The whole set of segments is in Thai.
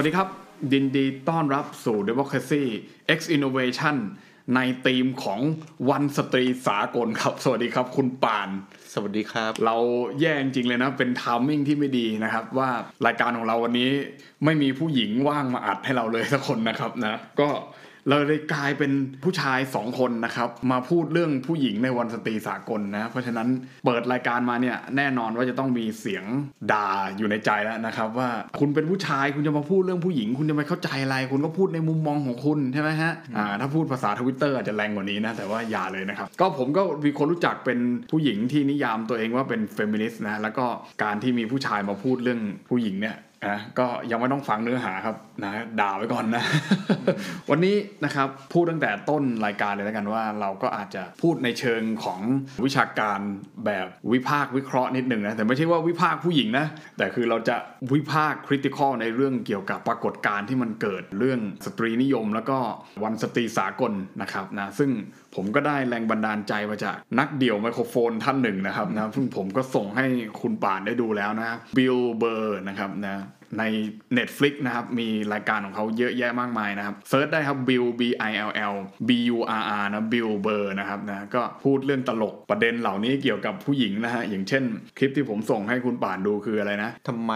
สวัสดีครับยินดีต้อนรับสู่ Democracy X Innovation ในธีมของวันสตรีสากลครับสวัสดีครับคุณปานสวัสดีครับเราแย่จริงเลยนะเป็นไทมิ่งที่ไม่ดีนะครับว่ารายการของเราวันนี้ไม่มีผู้หญิงว่างมาอัดให้เราเลยสักคนนะครับนะก็เราเลยกลายเป็นผู้ชาย2คนนะครับมาพูดเรื่องผู้หญิงในวันสตรีสากลนะเพราะฉะนั้นเปิดรายการมาเนี่ยแน่นอนว่าจะต้องมีเสียงด่าอยู่ในใจแล้วนะครับว่าคุณเป็นผู้ชายคุณจะมาพูดเรื่องผู้หญิงคุณจะไม่เข้าใจอะไรคุณก็พูดในมุมมองของคุณใช่ไหมฮะถ้าพูดภาษา Twitter อาจจะแรงกว่านี้นะแต่ว่าอย่าเลยนะครับก็ผมก็มีคนรู้จักเป็นผู้หญิงที่นิยามตัวเองว่าเป็นเฟมินิสต์นะแล้วก็การที่มีผู้ชายมาพูดเรื่องผู้หญิงเนี่ยก็ยังไม่ต้องฟังเนื้อหาครับนะด่าไว้ก่อนนะ วันนี้นะครับพูดตั้งแต่ต้นรายการเลยแล้วกันว่าเราก็อาจจะพูดในเชิงของวิชาการแบบวิพากษ์วิเคราะห์นิดนึงนะแต่ไม่ใช่ว่าวิพากษ์ผู้หญิงนะแต่คือเราจะวิพากษ์คริติคอลในเรื่องเกี่ยวกับปรากฏการณ์ที่มันเกิดเรื่องสตรีนิยมแล้วก็วันสตรีสากลนะครับนะซึ่งผมก็ได้แรงบันดาลใจมาจากนักเดี่ยวไมโครโฟนท่านหนึ่งนะครับนะซึ่งผมก็ส่งให้คุณป่านได้ดูแล้วนะ Bill Burr นะครับนะใน Netflix นะครับมีรายการของเขาเยอะแยะมากมายนะครับเซิร์ชได้ครับ Bill B I L L B U R R นะ Bill Burr นะครับนะก็พูดเรื่องตลกประเด็นเหล่านี้เกี่ยวกับผู้หญิงนะฮะอย่างเช่นคลิปที่ผมส่งให้คุณป่านดูคืออะไรนะทำไม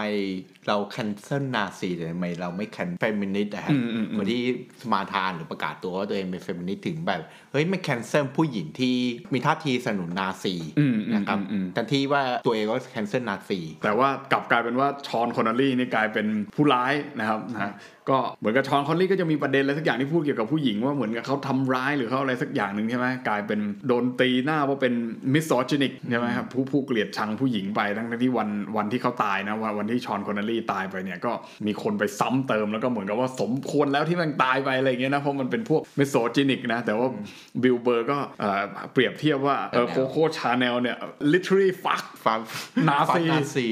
เราแคนเซิลนาซีแต่ทำไมเราไม่แคนเฟมินิสต์นะฮะคนที่สมาทานหรือประกาศตัวว่าตัวเองเป็นเฟมินิสต์ถึงแบบเฮ้ยไม่แคนเซิลผู้หญิงที่มีท่าทีสนับสนุนนาซีนะครับแต่ที่ว่าตัวเองก็แคนเซิลนาซีแต่ว่ากลับกลายเป็นว่าชอนคอนเนลลี่นี่กลายเป็นผู้ร้ายนะครับนะก็เหมือนกับชอนคอนลี่ก็จะมีประเด็นอะไรสักอย่างที่พูดเกี่ยวกับผู้หญิงว่าเหมือนกับเขาทำร้ายหรือเขาอะไรสักอย่างนึงใช่ไหมกลายเป็นโดนตีหน้าว่าเป็นมิสโซจินิกใช่ไหมครับผู้เกลียดชังผู้หญิงไปทั้งที่วันที่เขาตายนะวันที่ชอนคอนลี่ตายไปเนี่ยก็มีคนไปซ้ำเติมแล้วก็เหมือนกับว่าสมควรแล้วที่มันตายไปอะไรอย่างเงี้ยนะเพราะมันเป็นพวกมิสโซจินิกนะแต่ว่าบิลเบอร์ก็เปรียบเทียบว่าโคโค่ชาแนลเนี่ย literally fuck นาซี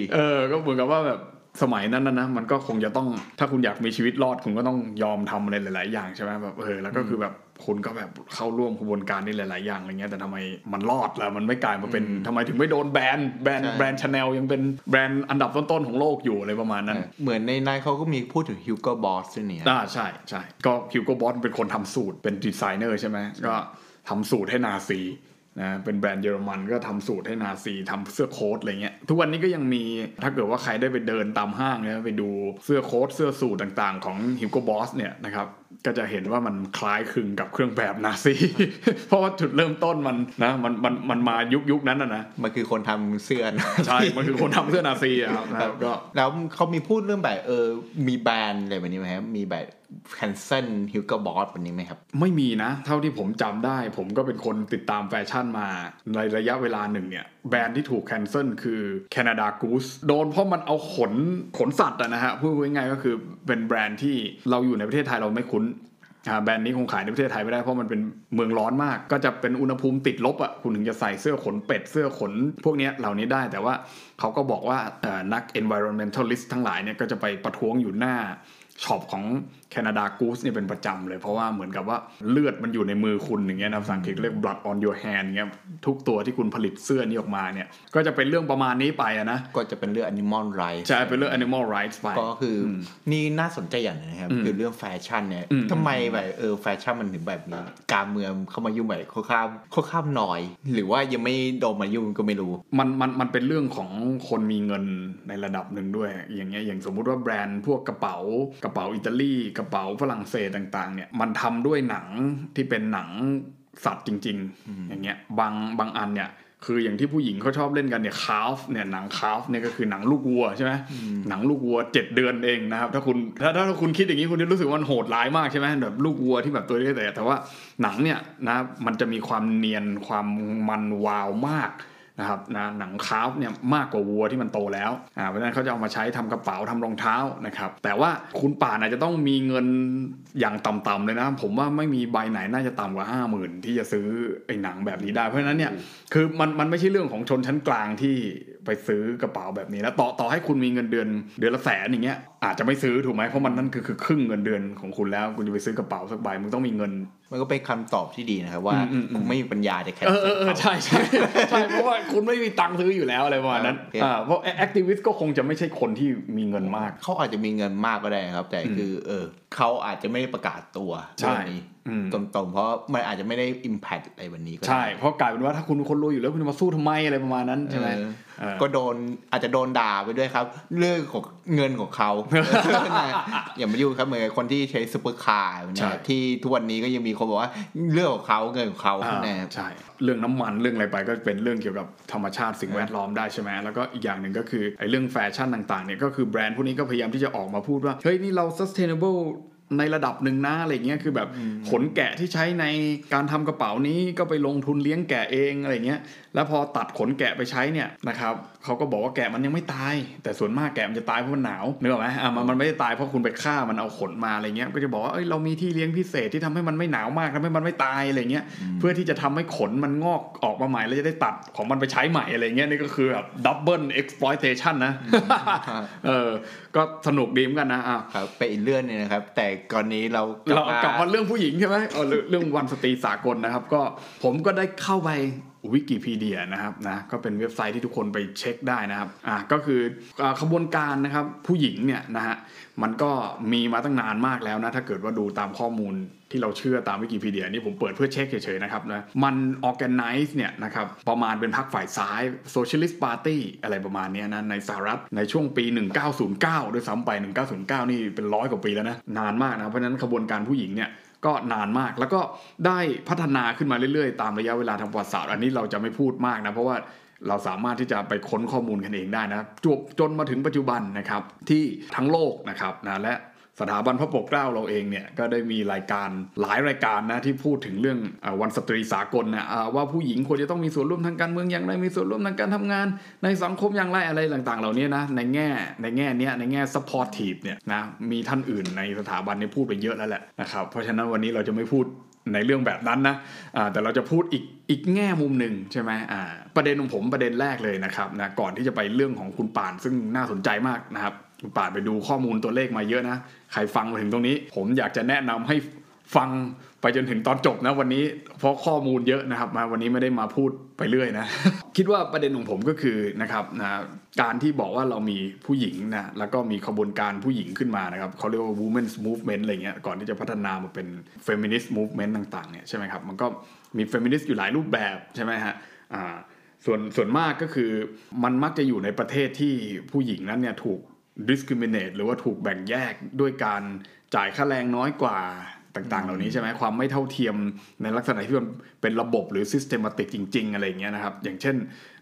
ก็เหมือนกับว่าแบบสมัยนั้นนะมันก็คงจะต้องถ้าคุณอยากมีชีวิตรอดคุณก็ต้องยอมทำอะไรหลายๆอย่างใช่ไหมแบบแล้วก็คือแบบคุณก็แบบเข้าร่วมกระบวนการนี่หลายๆอย่างอะไรเงี้ยแต่ทำไมมันรอดล่ะมันไม่กลายมาเป็นทำไมถึงไม่โดนแบรนด์ Chanel ยังเป็นแบรนด์อันดับต้นๆของโลกอยู่อะไรประมาณนั้นเหมือนในเขาก็มีพูดถึง Hugo Boss ด้วยเนี่ยใช่ก็ Hugo Boss เป็นคนทำสูตรเป็นดีไซเนอร์ใช่ไหมก็ทำสูตรให้นาซีนะเป็นแบรนด์เยอรมันก็ทำสูตรให้นาซีทำเสื้อโค้ทอะไรเงี้ยทุกวันนี้ก็ยังมีถ้าเกิดว่าใครได้ไปเดินตามห้างเนี่ยไปดูเสื้อโค้ทเสื้อสูตรต่างๆของ Hugo Boss เนี่ยนะครับก็จะเห็นว่ามันคล้ายคลึงกับเครื่องแบบนาซี เพราะว่าจุดเริ่มต้นมันนะมันมายุคนั้นน่ะนะมันคือคนทำเสื้อใช่มันคือคนทำเสื้อนาซีครับก็แล้วเขามีพูดเรื่องแบบมีแบรนด์อะไรแบบนี้ไหมครับมีแบบแคนเซิลฮิวโก้บอสแบบนี้ไหมครับไม่มีนะเท่าที่ผมจำได้ผมก็เป็นคนติดตามแฟชั่นมาในระยะเวลาหนึ่งเนี่ยแบรนด์ที่ถูกแคนเซิลคือ Canada Goose โดนเพราะมันเอาขนสัตว์นะฮะพูดง่ายๆก็คือเป็นแบรนด์ที่เราอยู่ในประเทศไทยเราไม่คุ้นแบรนด์นี้คงขายในประเทศไทยไม่ได้เพราะมันเป็นเมืองร้อนมากก็จะเป็นอุณหภูมิติดลบอ่ะคุณถึงจะใส่เสื้อขนเป็ดเสื้อขนพวกนี้เหล่านี้ได้แต่ว่าเขาก็บอกว่านัก environmentalist ทั้งหลายเนี่ยก็จะไปประท้วงอยู่หน้าช็อปของ Canada Goose เนี่ยเป็นประจำเลยเพราะว่าเหมือนกับว่าเลือดมันอยู่ในมือคุณอย่างเงี้ยนะภาษาอังกฤษเรียก blood on your hand เงี้ยทุกตัวที่คุณผลิตเสื้อนี้ออกมาเนี่ยก็จะเป็นเรื่องประมาณนี้ไปนะก็จะเป็นเรื่อง animal rights ใช่เป็นเรื่อง animal rights ไปก็คือนี่น่าสนใจอย่างนึงนะครับคือเรื่องแฟชั่นเนี่ยทำไมแบบแฟชั่นมันถึงแบบนี้การเมืองเข้ามายุ่งแบบข้ามหน่อยหรือว่ายังไม่โดนมายุ่งก็ไม่รู้มันเป็นเรื่องของคนมีเงินในระดับนึงด้วยอย่างเงี้ยอย่างสมมติว่าแบรนด์พวกกระเป๋าอิตาลีกระเป๋าฝรั่งเศสต่างๆเนี่ยมันทำด้วยหนังที่เป็นหนังสัตว์จริงๆอย่างเงี้ยบางอันเนี่ยคืออย่างที่ผู้หญิงเขาชอบเล่นกันเนี่ยคาฟเนี่ยหนังคาฟเนี่ยก็คือหนังลูกวัวใช่ไหมหนังลูกวัว7เดือนเองนะครับถ้าคุณคิดอย่างนี้คุณจะรู้สึกว่าโหดร้ายมากใช่ไหมแบบลูกวัวที่แบบตัวเล็กแต่ว่าหนังเนี่ยนะมันจะมีความเนียนความมันวาวมากนะครับนะหนังคาฟเนี่ยมากกว่าวัวที่มันโตแล้วเพราะฉะนั้นเขาจะเอามาใช้ทำกระเป๋าทำรองเท้านะครับแต่ว่าคุณป่านอาจจะต้องมีเงินอย่างต่ำๆเลยนะผมว่าไม่มีใบไหนน่าจะต่ำกว่า 50,000 ที่จะซื้อไอ้หนังแบบนี้ได้เพราะฉะนั้นเนี่ยคือมันไม่ใช่เรื่องของชนชั้นกลางที่ไปซื้อกระเป๋าแบบนี้แล้วต่อให้คุณมีเงินเดือนละแสนอย่างเงี้ย อาจจะไม่ซื้อถูกไหมเพราะมันนั่นคือครึ่งเงินเดือนของคุณแล้วคุณจะไปซื้อกระเป๋าสักใบมึงต้องมีเงินมันก็เป็นคำตอบที่ดีนะครับว่าคุณไม่มีปัญญาจะแคสใช่ใช่ใช่เพราะว่าคุณไม่มีตังค์ซื้ออยู่แล้วอะไรประมาณนั้นเพราะแอคทิวิสต์ก็คงจะไม่ใช่คนที่มีเงินมากเขาอาจจะมีเงินมากก็ได้ครับแต่คือเขาอาจจะไม่ประกาศตัวใช่ตรงๆเพราะมันอาจจะไม่ได้ impact อะไรวันนี้ก็ใช่เพราะกลายเป็นว่าถ้าคุณคนรวยอยู่แล้วคุณมาสู้ทำไมอะไรประมาณนั้นใช่ไหมก็โดนอาจจะโดนด่าไปด้วยครับเรื่องของเงินของเขาอย่ามายุ่งครับเหมือนคนที่ใช้ซุปเปอร์คาร์ที่ทุกวันนี้ก็ยังมีคนบอกว่าเรื่องของเขาเงินของเขาใช่เรื่องน้ำมันเรื่องอะไรไปก็เป็นเรื่องเกี่ยวกับธรรมชาติสิ่งแวดล้อมได้ใช่ไหมแล้วก็อีกอย่างหนึ่งก็คือไอ้เรื่องแฟชั่นต่างๆเนี่ยก็คือแบรนด์พวกนี้ก็พยายามที่จะออกมาพูดว่าเฮ้ยนี่เรา sustainableในระดับหนึ่งนะอะไรเงี้ยคือแบบขนแกะที่ใช้ในการทำกระเป๋านี้ก็ไปลงทุนเลี้ยงแกะเองอะไรเงี้ยแล้วพอตัดขนแกะไปใช้เนี่ยนะครับเขาก็บอกว่าแกะมันยังไม่ตายแต่ส่วนมากแกะมันจะตายเพราะมันหนาวนึกออกไหมมันไม่ได้ตายเพราะคุณไปฆ่ามันเอาขนมาอะไรเงี้ยก็จะบอกว่าเอ้ยเรามีที่เลี้ยงพิเศษที่ทำให้มันไม่หนาวมากทำให้มันไม่ตายอะไรเงี้ยเพื่อที่จะทำให้ขนมันงอกออกมาใหม่แล้วจะได้ตัดของมันไปใช้ใหม่อะไรเงี้ยนี่ก็คือแบบ double exploitation นะก็สนุกดีเหมือนกันนะไปอีกเรื่องนึงนะครับแต่ก่อนนี้เรากลับมาเรื่องผู้หญิงใช่ไหมเรื่องวันสตรีสากลนะครับก็ผมก็ได้เข้าไปวิกิพีเดียนะครับนะก็เป็นเว็บไซต์ที่ทุกคนไปเช็คได้นะครับก็คือขบวนการนะครับผู้หญิงเนี่ยนะฮะมันก็มีมาตั้งนานมากแล้วนะถ้าเกิดว่าดูตามข้อมูลที่เราเชื่อตามวิกิพีเดียนี่ผมเปิดเพื่อเช็คเฉยๆนะครับนะมันออร์แกไนซ์เนี่ยนะครับประมาณเป็นพรรคฝ่ายซ้ายโซเชียลิสต์ปาร์ตี้อะไรประมาณนี้นะในสหรัฐในช่วงปี1909โดยซ้ำไป1909นี่เป็น100กว่าปีแล้วนะนานมากนะเพราะฉะนั้นขบวนการผู้หญิงเนี่ยก็นานมากแล้วก็ได้พัฒนาขึ้นมาเรื่อยๆตามระยะเวลาทางประวัติศาสตร์อันนี้เราจะไม่พูดมากนะเพราะว่าเราสามารถที่จะไปค้นข้อมูลกันเองได้นะจนมาถึงปัจจุบันนะครับที่ทั้งโลกนะครับนะและสถาบันพระปกเกล้าเราเองเนี่ยก็ได้มีรายการหลายรายการนะที่พูดถึงเรื่องวันสตรีสากลนะว่าผู้หญิงควรจะต้องมีส่วนร่วมทางการเมืองอย่างไรมีส่วนร่วมทางการทำงานในสังคมอย่างไรอะไรต่างๆเหล่านี้นะในแง่เนี้ยในแง่ supportive เนี่ยนะมีท่านอื่นในสถาบันเนี่ยพูดไปเยอะแล้วแหละนะครับเพราะฉะนั้นวันนี้เราจะไม่พูดในเรื่องแบบนั้นนะแต่เราจะพูดอีกแง่มุมหนึ่งใช่ไหมประเด็นของผมประเด็นแรกเลยนะครับนะก่อนที่จะไปเรื่องของคุณป่านซึ่งน่าสนใจมากนะครับคุณป่านไปดูข้อมูลตัวเลขมาเยอะนะใครฟังมาถึงตรงนี้ผมอยากจะแนะนำให้ฟังไปจนถึงตอนจบนะวันนี้เพราะข้อมูลเยอะนะครับมาวันนี้ไม่ได้มาพูดไปเรื่อยนะ คิดว่าประเด็นของผมก็คือนะครับนะการที่บอกว่าเรามีผู้หญิงนะแล้วก็มีขบวนการผู้หญิงขึ้นมานะครับเขาเรียกว่า women's movement อะไรเงี้ยก่อนที่จะพัฒนามาเป็น feminist movement ต่างๆเนี่ยใช่ไหมครับมันก็มี feminist อยู่หลายรูปแบบใช่ไหมฮะส่วนมากก็คือมันมักจะอยู่ในประเทศที่ผู้หญิงนั้นเนี่ยถูกdiscriminate หรือว่าถูกแบ่งแยกด้วยการจ่ายค่าแรงน้อยกว่าต่างๆเหล่านี้ใช่ไหมความไม่เท่าเทียมในลักษณะที่มันเป็นระบบหรือ systematic จริงๆอะไรอย่างเงี้ยนะครับอย่างเช่น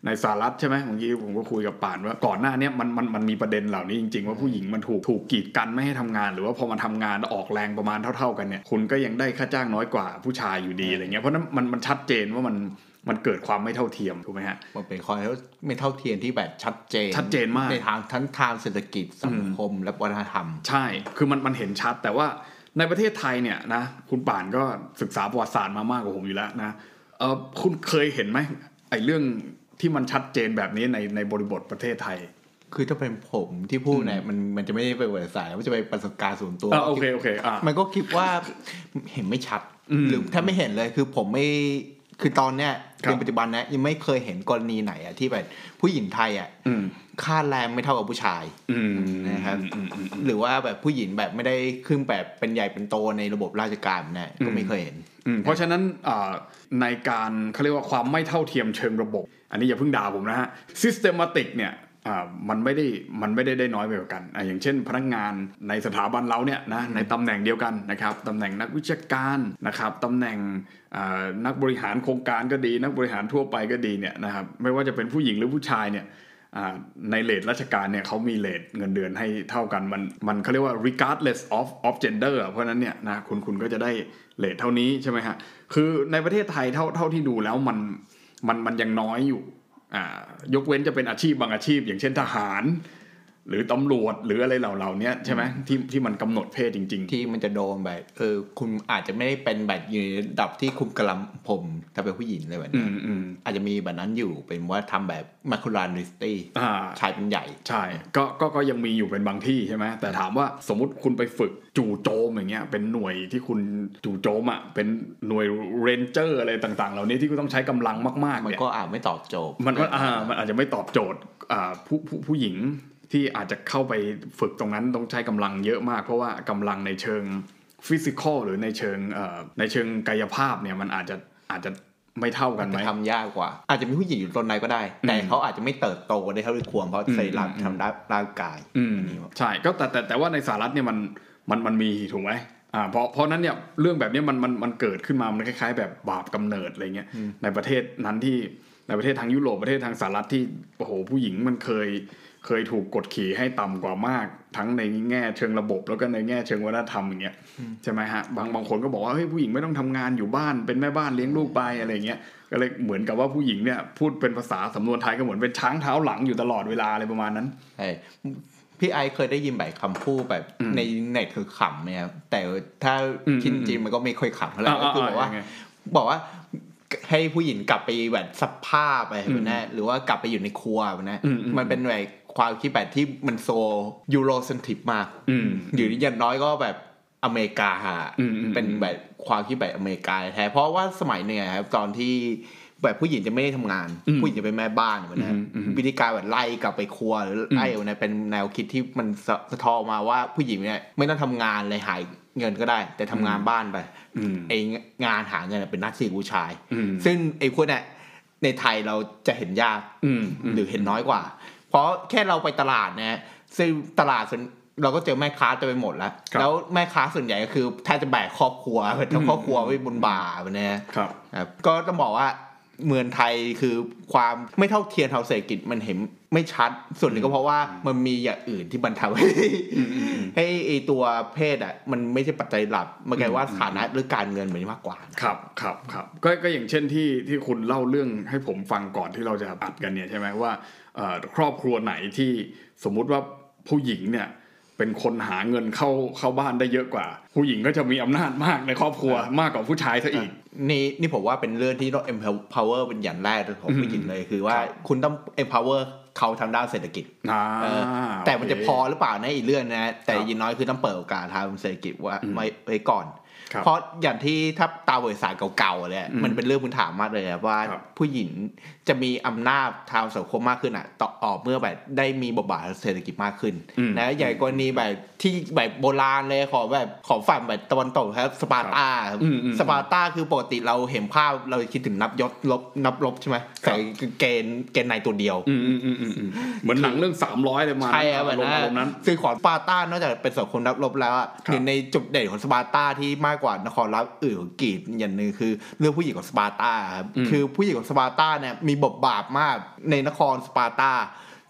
ในสหรัฐใช่ไหมเมื่อกี้ผมก็คุยกับป่านว่าก่อนหน้านี้มันมีประเด็นเหล่านี้จริงๆว่าผู้หญิงมันถูกกีดกันไม่ให้ทำงานหรือว่าพอมาทำงานออกแรงประมาณเท่าๆกันเนี่ยคุณก็ยังได้ค่าจ้างน้อยกว่าผู้ชายอยู่ดีอะไรเงี้ยเพราะนั้นมันชัดเจนว่ามันเกิดความไม่เท่าเทียมถูกไหมฮะมันเป็นความไม่เท่าเทียมที่แบบชัดเจนมากในทางทั้งทางเศรษฐกิจสังคมและวัฒนธรรมใช่คือมันเห็นชัดแต่ว่าในประเทศไทยเนี่ยนะคุณป่านก็ศึกษาประวัติศาสตร์มามากกว่าผมอยู่แล้วนะคุณเคยเห็นไหมไอ้เรื่องที่มันชัดเจนแบบนี้ในบริบทประเทศไทยคือถ้าเป็นผมที่พูดเนี่ยมันจะไม่ได้ไปประวัติศาสตร์มันจะไปประสบการณ์ส่วนตัวโอเคมันก็คิดว่าเห็นไม่ชัดหรือถ้าไม่เห็นเลยคือผมไม่คือตอนเนี้ยในปัจจุบันนะยังไม่เคยเห็นกรณีไหนอะที่แบบผู้หญิงไทยอะค่าแรงไม่เท่ากับผู้ชายนะครับหรือว่าแบบผู้หญิงแบบไม่ได้ขึ้นแบบเป็นใหญ่เป็นโตในระบบราชการเนี่ยก็ไม่เคยเห็นเพราะฉะนั้นในการเขาเรียกว่าความไม่เท่าเทียมเชิงระบบอันนี้อย่าเพิ่งด่าผมนะฮะ systematic เนี่ยมันไม่ได้ได้น้อยไปกว่ากันอย่างเช่นพนักงานในสถาบันเราเนี่ยนะในตำแหน่งเดียวกันนะครับตำแหน่งนักวิชาการนะครับตำแหน่งนักบริหารโครงการก็ดีนักบริหารทั่วไปก็ดีเนี่ยนะครับไม่ว่าจะเป็นผู้หญิงหรือผู้ชายเนี่ยในเรทราชการเนี่ยเขามีเรทเงินเดือนให้เท่ากันมันเขาเรียกว่า regardless of gender เพราะนั้นเนี่ยนะคุณก็จะได้เรทเท่านี้ใช่ไหมฮะคือในประเทศไทยเท่าที่ดูแล้วมันยังน้อยอยู่ยกเว้นจะเป็นอาชีพบางอาชีพอย่างเช่นทหาร หรือตำรวจหรืออะไรเหล่านี้ใช่ไหมที่มันกำหนดเพศจริงๆที่มันจะโดนแบบคุณอาจจะไม่ได้เป็นแบบอยู่ในระดับที่คุมกระลำผมถ้าเป็นผู้หญิงเลยแบบนั้นอาจจะมีแบบนั้นอยู่เป็นว่าทำแบบมาคูลานิสตี้ชายเป็นใหญ่ใช่ก็ยังมีอยู่เป็นบางที่ใช่ไหมแต่ถามว่าสมมติคุณไปฝึกจู่โจมอย่างเงี้ยเป็นหน่วยที่คุณจู่โจมอ่ะเป็นหน่วยเรนเจอร์อะไรต่างๆเหล่านี้ที่คุณต้องใช้กำลังมากๆมันก็อาจไม่ตอบโจทย์มันอาจจะไม่ตอบโจทย์ผู้หญิงที่อาจจะเข้าไปฝึกตรงนั้นต้องใช้กำลังเยอะมากเพราะว่ากำลังในเชิงฟิสิกอลหรือในเชิงกายภาพเนี่ยมันอาจจะไม่เท่ากันไหมทำยากกว่าอาจจะมีผู้หญิงอยู่ตรงไหนก็ได้แต่เขาอาจจะไม่เติบโตได้เท่าที่ควรเพราะใส่หลักทำร่างกายใช่ก็แต่ว่าในสหรัฐเนี่ยมันมีถูกไหมเพราะนั้นเนี่ยเรื่องแบบนี้มันเกิดขึ้นมามันคล้ายๆแบบบาปกำเนิดอะไรเงี้ยในประเทศนั้นที่ในประเทศทางยุโรปประเทศทางสหรัฐที่โอ้โหผู้หญิงมันเคยถูกกดขี่ให้ต่ำกว่ามากทั้งในแง่เชิงระบบแล้วก็ในแง่เชิงวัฒนธรรมอย่างเงี้ยใช่ไหมฮะบางคนก็บอกว่าเฮ้ยผู้หญิงไม่ต้องทำงานอยู่บ้านเป็นแม่บ้านเลี้ยงลูกไปอะไรเงี้ยก็เลยเหมือนกับว่าผู้หญิงเนี่ยพูดเป็นภาษาสำนวนไทยก็เหมือนเป็นช้างเท้าหลังอยู่ตลอดเวลาอะไรประมาณนั้นใช่พี่ไอเคยได้ยินแบบคำพูดแบบในเน็ตคือขำเนี่ยแต่ถ้าคิดจริงมันก็ไม่ค่อยขำแล้วก็คือบอกว่าให้ผู้หญิงกลับไปแบบสภาพอะไรแบบนั้นหรือว่ากลับไปอยู่ในครัวแบบนั้นมันเป็นแบบความคิดแบบที่มันโซยูโรเซนทริกมากอยู่อย่างน้อยก็แบบอเมริกาเป็นแบบความคิดแบบอเมริกาแท้เพราะว่าสมัยเนี่ยครับตอนที่แบบผู้หญิงจะไม่ได้ทำงานผู้หญิงจะเป็นแม่บ้านแบบนั้นวิธีการแบบไล่กลับไปครัวหรือไล่แบบนั้นเป็นแนวคิดที่มันสะท้อนมาว่าผู้หญิงเนี่ยไม่ต้องทำงานเลยหายเงินก็ได้แต่ทำงานบ้านไปไองานหาเงินเป็นหน้าที่ผู้ชายซึ่งไอ้พวกเนี่ยในไทยเราจะเห็นยากหรือเห็นน้อยกว่าเพราะแค่เราไปตลาดเนี่ยซึ่งตลาดเราก็เจอแม่ค้าเต็มไปหมดแล้วแล้วแม่ค้าส่วนใหญ่ก็คือแทบจะแบกครอบครัวทั้งครอบครัวไว้บนบ่าเนี่ยก็ต้องบอกว่าเมืองไทยคือความไม่เท่าเทียมทางเศรษฐกิจมันเห็นไม่ชัดส่วนหนึ่งก็เพราะว่ามันมีอย่างอื่นที่บรรเทาให้ไอตัวเพศอ่ะมันไม่ใช่ปัจจัยหลักมันแค่ว่าฐานะหรือการเงินมันมากกว่าครับครับครับก็อย่างเช่นที่คุณเล่าเรื่องให้ผมฟังก่อนที่เราจะอัดกันเนี่ยใช่ไหมว่าครอบครัวไหนที่สมมุติว่าผู้หญิงเนี่ยเป็นคนหาเงินเข้าบ้านได้เยอะกว่าผู้หญิงก็จะมีอำนาจมากในครอบครัวมากกว่าผู้ชายซะอีกนี่ผมว่าเป็นเรื่องที่ต้อง empower เป็นอย่างแรกของผู้หญิงเลยคือว่าคุณต้อง empower เขาทางด้านเศรษฐกิจแต่มันจะพอหรือเปล่านะอีกเรื่องนะแต่อย่างน้อยคือต้องเปิดโอกาสทางเศรษฐกิจไว้ก่อนเพราะอย่างที่ถ้าตาเวอร์สายเก่าๆเลยมันเป็นเรื่องพื้นฐานมากเลยว่าผู้หญิงจะมีอำนาจทางสังคมมากขึ้นอ่ะต่อออกเมื่อแบบได้มีบทบาทเศรษฐกิจมากขึ้นนะใหญ่กว่านี้แบบที่แบบโบราณเลยขอฝั่งแบบตะวันตกครับสปาร์ตาคือปกติเราเห็นภาพเราคิดถึงนับยศนับลบใช่ไหมใส่เกณฑ์ในตัวเดียวเหมือนหนังเรื่อง300เลยมาใช่แบบนั้นคือของสปาร์ตานอกจากเป็นสังคมนับลบแล้วหนึ่งในจุดเด่นของสปาร์ตาที่มากกว่านครรัฐอื่นของกรีกอย่างนึงคือเรื่องผู้หญิงของสปาร์ตาครับคือผู้หญิงของสปาร์ตาเนี่ยมีบทบาทมากในนครสปาร์ตา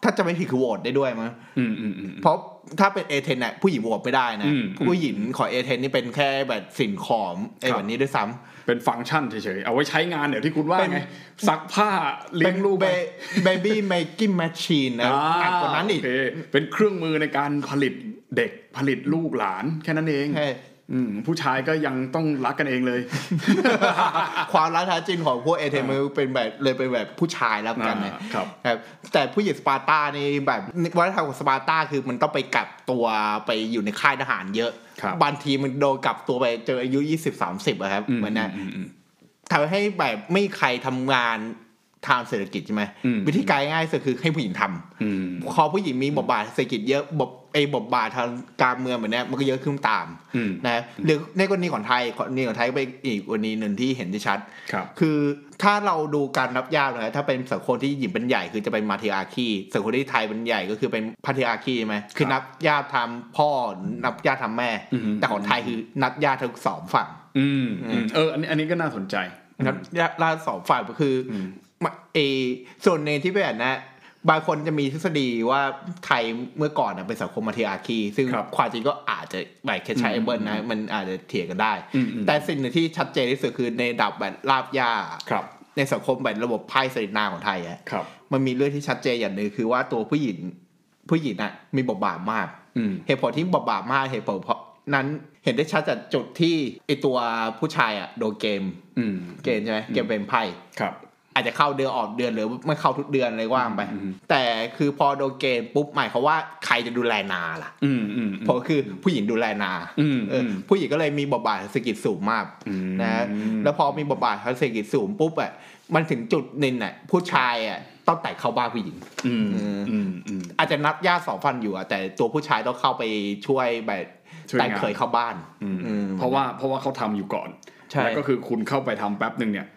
ถ้าจะไม่ผิดคือโหวตได้ด้วยมั้ยเพราะถ้าเป็นเอเธนเนี่ยผู้หญิงโหวตไม่ได้นะผู้หญิงของเอเธนนี่เป็นแค่แบบสิ่งของไอ้แบบนี้ด้วยซ้ำเป็นฟังก์ชันเฉยๆเอาไว้ใช้งานเดี๋ยวที่คุณว่าไงซักผ้าเลี้ยงลูกไป baby making machine นะหนักกว่านั้นอีกเป็นเครื่องมือในการผลิตเด็กผลิตลูกหลานแค่นั้นเองผู้ชายก็ยังต้องรักกันเองเลย ความรักแท้จริงของพวกเอเธนเป็นแบบเลยเป็นแบบผู้ชายรักกันนะครับแต่ผู้หญิงสปาร์ตานี่แบบวัฒนธรรมของสปาร์ตาคือมันต้องไปกักตัวไปอยู่ในค่ายทหารเยอะบางทีมันโดนกักตัวไปจนอายุ 20-30 อะครับเหมือนนะทำให้แบบไม่ใครทำงานทางเศรษฐกิจใช่ไหมวิธีการง่ายสุดคือให้ผู้หญิงทำพอผู้หญิงมีบทบาทเศรษฐกิจเยอะบทบาททางการเมืองแบบนี้มันก็เยอะขึ้นตามนะหรือในกรณีของไทยก็เป็นอีกกรณีหนึ่งที่เห็นได้ชัดคือถ้าเราดูการนับญาตินะถ้าเป็นสังคมที่หญิงเป็นใหญ่คือจะเป็นมาเทอาคีสังคมที่ไทยเป็นใหญ่ก็คือเป็นพาเทอาคีใช่ไหมคือนับญาติทำพ่อนับญาติทำแม่แต่ของไทยคือนับญาติทั้งสองฝั่งอันนี้ก็น่าสนใจนับญาติสองฝ่ายก็คือส่วนในที่แบบนะบางคนจะมีทฤษฎีว่าไทยเมื่อก่อนเป็นสังคมมาเทียร์คีซึ่งความจริงก็อาจจะแบบแคชชัยเอเบิลนะมันอาจจะเถียงกันได้แต่สิ่งที่ชัดเจนที่สุดคือในดับแบบลาบยาในสังคมแบบระบบไพ่เสรีนาของไทยมันมีเรื่องที่ชัดเจนอย่างนึงคือว่าตัวผู้หญิง ผู้หญิงน่ะมีบทบาทมากเหตุผลที่บทบาทมากเหตุผลเพราะนั้นเห็นได้ชัดจากจุดที่ไอตัวผู้ชายอ่ะโดนเกมใช่ไหมเกมเป็นไพ่อาจจะเข้าเดือนออกเดือนหรือไม่เข้าทุกเดือนอะไรว่างไปแต่คือพอโดนเกมปุ๊บหมายความว่าใครจะดูแลนาล่ะเพราะคือผู้หญิงดูแลนาผู้หญิงก็เลยมีบทบาททางเศรษฐกิจสูงมากนะแล้วพอมีบทบาททางเศรษฐกิจสูงปุ๊บอ่ะมันถึงจุดนึงน่ะผู้ชายอ่ะต้องไต่เข้าบ้านผู้หญิงอาจจะนับญาติสองฟันอยู่อ่ะแต่ตัวผู้ชายต้องเข้าไปช่วยแบบไต่เคยเข้าบ้านเพราะว่าเขาทำอยู่ก่อนแล้วก็คือคุณเข้าไปทำแป๊บนึงเนี่ย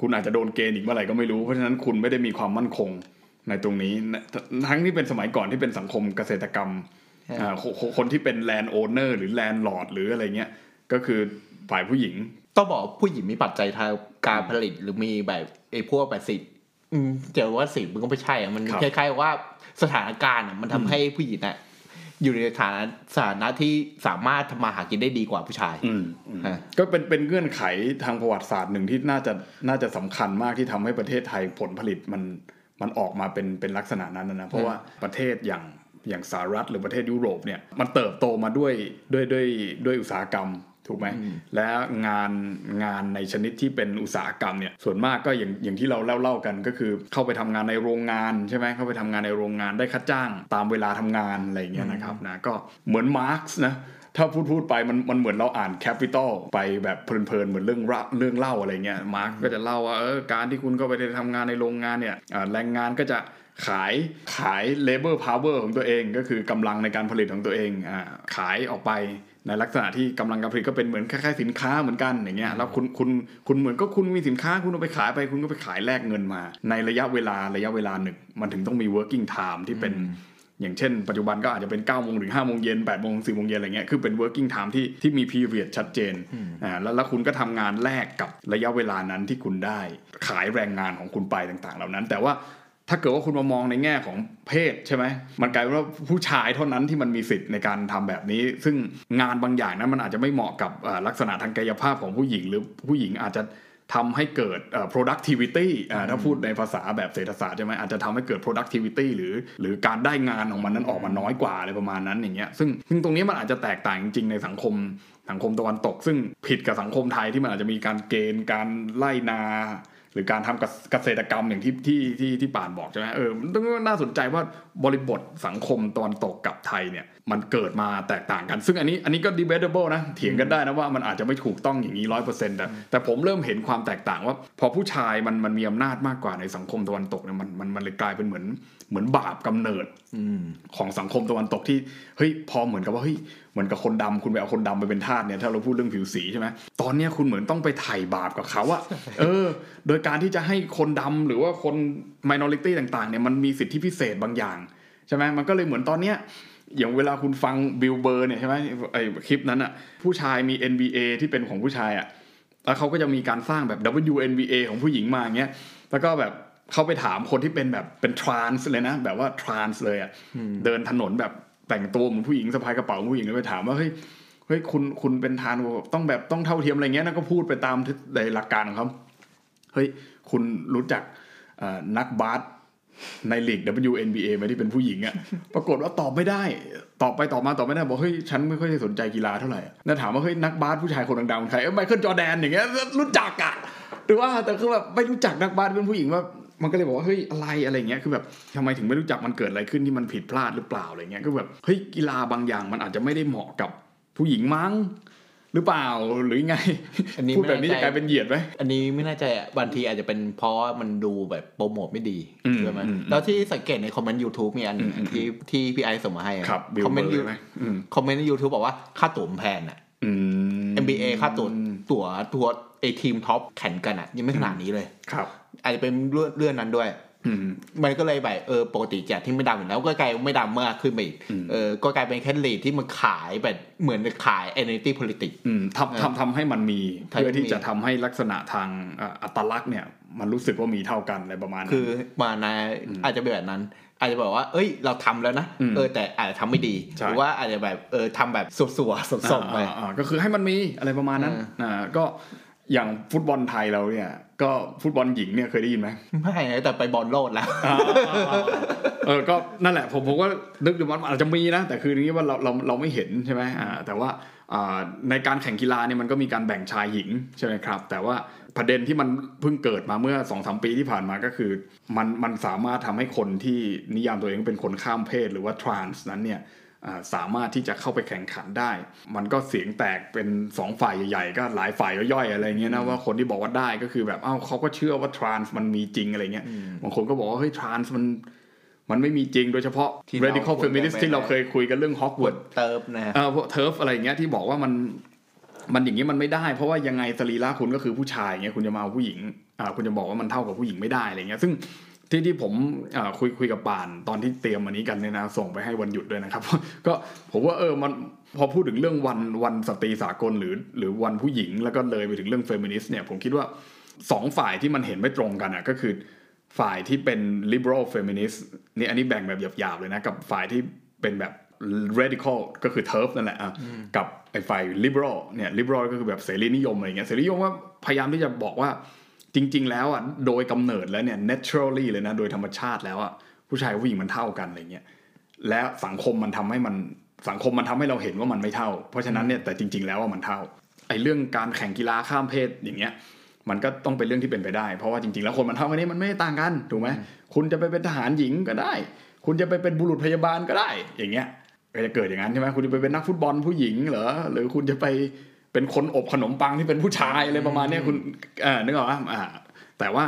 คุณอาจจะโดนเกณฑ์อีกเมื่อไหร่ก็ไม่รู้เพราะฉะนั้นคุณไม่ได้มีความมั่นคงในตรงนี้ทั้งที่เป็นสมัยก่อนที่เป็นสังคมเกษตรกรรมคนที่เป็นแลนด์โอนเนอร์หรือแลนด์ลอร์ดหรืออะไรเงี้ยก็คือฝ่ายผู้หญิงต้องบอกผู้หญิงมีปัจจัยทางการผลิตหรือมีแบบไอ้พวกแบบสิทธิ์เจอว่าสิทธิ์มันก็ไม่ใช่มันคล้ายๆว่าสถานการณ์มันทำให้ผู้หญิงเนี่ยอยู่ในสถานะที่สามารถทำมาหากินได้ดีกว่าผู้ชายก็เป็นเงื่อนไขทางประวัติศาสตร์หนึ่งที่น่าจะสำคัญมากที่ทำให้ประเทศไทยผลผลิตมันออกมาเป็นลักษณะนั้นนะเพราะว่าประเทศอย่างสหรัฐหรือประเทศยุโรปเนี่ยมันเติบโตมาด้วยอุตสาหกรรมถูกไหมและงานในชนิดที่เป็นอุตสาหกรรมเนี่ยส่วนมากก็อย่างที่เราเล่ากันก็คือเข้าไปทำงานในโรงงานใช่ไหมเข้าไปทำงานในโรงงานได้ค่าจ้างตามเวลาทำงานอะไรอย่างเงี้ยนะครับนะก็เหมือนมาร์กซ์นะถ้าพูดไปมันเหมือนเราอ่าน Capital ไปแบบเพลินๆเหมือนเรื่องเล่าอะไรเงี้ยมาร์กก็จะเล่าว่าการที่คุณเข้าไปทำงานในโรงงานเนี่ยแรงงานก็จะขาย labor power ของตัวเองก็คือกำลังในการผลิตของตัวเองขายออกไปในลักษณะที่กำลังการผลิตก็เป็นเหมือนคล้ายๆสินค้าเหมือนกันอย่างเงี้ยแล้วคุณเหมือนก็คุณมีสินค้าคุณเอาไปขายไปคุณก็ไปขายแลกเงินมาในระยะเวลาหนึ่งมันถึงต้องมี working time ที่เป็นอย่างเช่นปัจจุบันก็อาจจะเป็น 9:00 น. ถึง 5:00 น. เย็น 8:00 น. ถึง 4:00 น. อะไรเงี้ยคือเป็น working time ที่มี period ชัดเจนแล้วคุณก็ทำงานแลกกับระยะเวลานั้นที่คุณได้ขายแรงงานของคุณไปต่างๆเหล่านั้นแต่ว่าถ้าเกิดว่าคุณมามองในแง่ของเพศใช่ไหมมันกลายเป็นว่าผู้ชายเท่านั้นที่มันมีสิทธิ์ในการทำแบบนี้ซึ่งงานบางอย่างนั้นมันอาจจะไม่เหมาะกับลักษณะทางกายภาพของผู้หญิงหรือผู้หญิงอาจจะทำให้เกิด productivity ถ้าพูดในภาษาแบบเศรษฐศาสตร์ใช่ไหมอาจจะทำให้เกิด productivity หรือการได้งานของมันนั้นออกมาน้อยกว่าอะไรประมาณนั้นอย่างเงี้ยซึ่งตรงนี้มันอาจจะแตกต่างจริงๆในสังคมตะวันตกซึ่งผิดกับสังคมไทยที่มันอาจจะมีการเกณฑ์การไล่นาหรือการทำเกษตรกรรมอย่างที่ป่านบอกใช่ไหมน่าสนใจว่าบริบทสังคมตะวันตกกับไทยเนี่ยมันเกิดมาแตกต่างกันซึ่งอันนี้ก็ debatable นะเถียงกันได้นะว่ามันอาจจะไม่ถูกต้องอย่างนี้ 100% แต่ผมเริ่มเห็นความแตกต่างว่าพอผู้ชายมันมีอำนาจมากกว่าในสังคมตะวันตกเนี่ยมันเลยกลายเป็นเหมือนบาปกำเนิดของสังคมตะวันตกที่เฮ้ยพอเหมือนกับว่าเฮ้ยเหมือนกับคนดำคุณไปเอาคนดำไปเป็นทาสเนี่ยถ้าเราพูดเรื่องผิวสีใช่ไหมตอนนี้คุณเหมือนต้องไปไถ่บาปกับเขาอะโดยการที่จะให้คนดำหรือว่าคน minority ต่างๆเนี่ยมันมีสิทธิพิเศษบางอย่างใช่ไหมมันก็เลยเหมือนตอนเนี้ยอย่างเวลาคุณฟัง Bill Burr เนี่ยใช่ไหมไอคลิปนั้นอะผู้ชายมี NBA ที่เป็นของผู้ชายอะแล้วเขาก็จะมีการสร้างแบบ WNBA ของผู้หญิงมาอย่างเงี้ยแล้วก็แบบเขาไปถามคนที่เป็นแบบเป็นทรานส์เลยนะแบบว่าทรานส์เลยอะเดินถนนแบบแต่งตัวเหมือนผู้หญิงสะพายกระเป๋าผู้หญิงแล้วไปถามว่าเฮ้ยคุณเป็นทรานส์ต้องเท่าเทียมอะไรเงี้ยนะก็พูดไปตามในหลักการของเขาเฮ้ยคุณรู้จักนักบาสในลีก WNBA ไหมที่เป็นผู้หญิงอะปรากฏว่าตอบไม่ได้ตอบไม่ได้บอกเฮ้ยฉันไม่ค่อยได้สนใจกีฬาเท่าไหร่แล้วถามว่าเฮ้ยนักบาสผู้ชายคนดังๆใครไมเคิลจอร์แดนอย่างเงี้ยรู้จักอะหรือว่าแต่คือแบบไม่รู้จักนักบาสเป็นผู้หญิงว่ามันก็เลยบอกว่าเฮ้ยอะไรเงี้ยคือแบบทำไมถึงไม่รู้จักมันเกิดอะไรขึ้นที่มันผิดพลาดหรือเปล่าอะไรเงี้ยก็แบบเฮ้ยกีฬาบางอย่างมันอาจจะไม่ได้เหมาะกับผู้หญิงมั้งหรือเปล่าหรือไงพูดแบบนี้จะกลายเป็นเหยียดไหมอันนี้ไม่แน่ใจอ่ะบางทีอาจจะเป็นเพราะมันดูแบบโปรโมทไม่ดีใช่ไหมแล้วที่สังเกตในคอมเมนต์ YouTube มีอันที่พี่ไอส่งมาให้คอมเมนต์ใน YouTube บอกว่าค่าตั๋วแพงอ่ะ NBA ค่าตั๋วไอทีมท็อปแข่งกันอ่ะยังไม่ขนาดนี้เลยครับอาจจะเป็นเรื่องนั้นด้วยมันก็เลยแบบปกติจากที่ไม่ดังอยู่แล้วก็กลายไม่ดังเมื่อขึ้นไปอีกก็กลายเป็นแค่ลีดที่มันขายแบบเหมือนขาย identity politics ทำให้มันมีเพื่อที่จะทำให้ลักษณะทางอัตลักษณ์เนี่ยมันรู้สึกว่ามีเท่ากันอะไรประมาณนั้นคือมาในอาจจะเป็นแบบนั้นอาจจะบอกว่าเอ้ยเราทำแล้วนะแต่อาจจะทำไม่ดีหรือว่าอาจจะแบบทำแบบสัวๆสดๆไปก็คือให้มันมีอะไรประมาณนั้นก็อย่างฟุตบอลไทยเราเนี่ย ก็ฟุตบอลหญิงเนี่ยเคยได้ยินไหมไม่แต่ไปบอลโลดแล้วก็นั่นแหละผมก็นึกอยู่ว่าอาจจะมีนะแต่คืออย่างนี้ว่าเราไม่เห็นใช่ไหมแต่ว่าในการแข่งกีฬาเนี่ยมันก็มีการแบ่งชายหญิงใช่ไหมครับแต่ว่าประเด็นที่มันเพิ่งเกิดมาเมื่อ 2-3 ปีที่ผ่านมาก็คือมันสามารถทำให้คนที่นิยามตัวเองเป็นคนข้ามเพศหรือว่า trans นั้นเนี่ยสามารถที่จะเข้าไปแข่งขันได้มันก็เสียงแตกเป็น2ฝ่ายใหญ่ๆก็หลายฝ่ายย่อยๆอะไรเงี้ยนะว่าคนที่บอกว่าได้ก็คือแบบเอ้าเขาก็เชื่อว่าทรานส์มันมีจริงอะไรเงี้ยบางคนก็บอกว่าเฮ้ยทรานส์มันไม่มีจริงโดยเฉพาะ radical feminist ที่เราเคยคุยกันเรื่อง Hogwarts เติร์ฟนะพวกเติร์ฟอะไรเงี้ยที่บอกว่ามันอย่างนี้มันไม่ได้เพราะว่ายังไงสรีระคุณก็คือผู้ชายเงี้ยคุณจะมาเอาผู้หญิงคุณจะบอกว่ามันเท่ากับผู้หญิงไม่ได้อะไรเงี้ยซึ่งที่ผมคุยกับป่านตอนที่เตรียมอันนี้กันเนี่ยนะส่งไปให้วันหยุดด้วยนะครับ ก็ผมว่ามันพอพูดถึงเรื่องวันสตรีสากลหรือวันผู้หญิงแล้วก็เลยไปถึงเรื่องเฟมินิสต์เนี่ยผมคิดว่า2ฝ่ายที่มันเห็นไม่ตรงกันอ่ะก็คือฝ่ายที่เป็น liberal feminist นี่อันนี้แบ่งแบบหยาบๆเลยนะกับฝ่ายที่เป็นแบบ radical ก็คือ turf นั่นแหละกับไอ้ฝ่าย liberal เนี่ย liberal ก็คือแบบเสรีนิยมอะไรเงี้ยเสรีนิยมว่าพยายามที่จะบอกว่าจริงๆแล้วอ่ะโดยกำเนิดแล้วเนี่ย naturally เลยนะโดยธรรมชาติแล้วอ่ะผู้ชายผู้หญิงมันเท่ากันอะไรเงี้ยและสังคมมันทำให้เราเห็นว่ามันไม่เท่าเพราะฉะนั้นเนี่ยแต่จริงๆแล้วว่ามันเท่าไอ้เรื่องการแข่งกีฬาข้ามเพศอย่างเงี้ยมันก็ต้องเป็นเรื่องที่เป็นไปได้เพราะว่าจริงๆแล้วคนมันเท่ากันนี่มันไม่ต่างกันถูกไหมคุณจะไปเป็นทหารหญิงก็ได้คุณจะไปเป็นบุรุษพยาบาลก็ได้อย่างเงี้ยจะเกิดอย่างนั้นใช่ไหมคุณจะไปเป็นนักฟุตบอลผู้หญิงเหรอหรือคุณจะไปเป็นคนอบขนมปังที่เป็นผู้ชายอะไรประมาณนี้คุณนึกออกป่ะแต่ว่า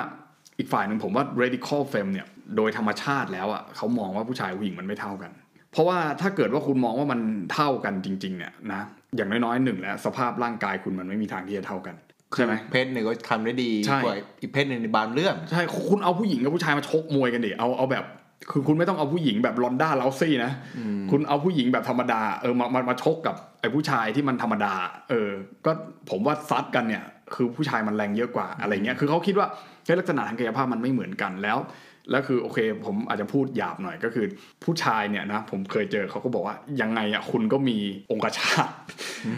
อีกฝ่ายหนึ่งผมว่า radical fem เนี่ยโดยธรรมชาติแล้วอ่ะเขามองว่าผู้ชายผู้หญิงมันไม่เท่ากันเพราะว่าถ้าเกิดว่าคุณมองว่ามันเท่ากันจริงๆเนี่ยนะอย่างน้อยๆหนึ่งแล้วสภาพร่างกายคุณมันไม่มีทางที่จะเท่ากันใช่ไหมเพศหนึ่งก็ทำได้ดีกว่าอีกเพศหนึ่งในบางเรื่องใช่คุณเอาผู้หญิงกับผู้ชายมาชกมวยกันดิเอาแบบคือคุณไม่ต้องเอาผู้หญิงแบบลอนด้าเลาซี่นะคุณเอาผู้หญิงแบบธรรมดามาชกกับไอ้ผู้ชายที่มันธรรมดาก็ผมว่าซัดกันเนี่ยคือผู้ชายมันแรงเยอะกว่าอะไรเงี้ยคือเขาคิดว่าในลักษณะทางกายภาพมันไม่เหมือนกันแล้วคือโอเคผมอาจจะพูดหยาบหน่อยก็คือผู้ชายเนี่ยนะผมเคยเจอเขาก็บอกว่ายังไงอ่ะคุณก็มีองคชาต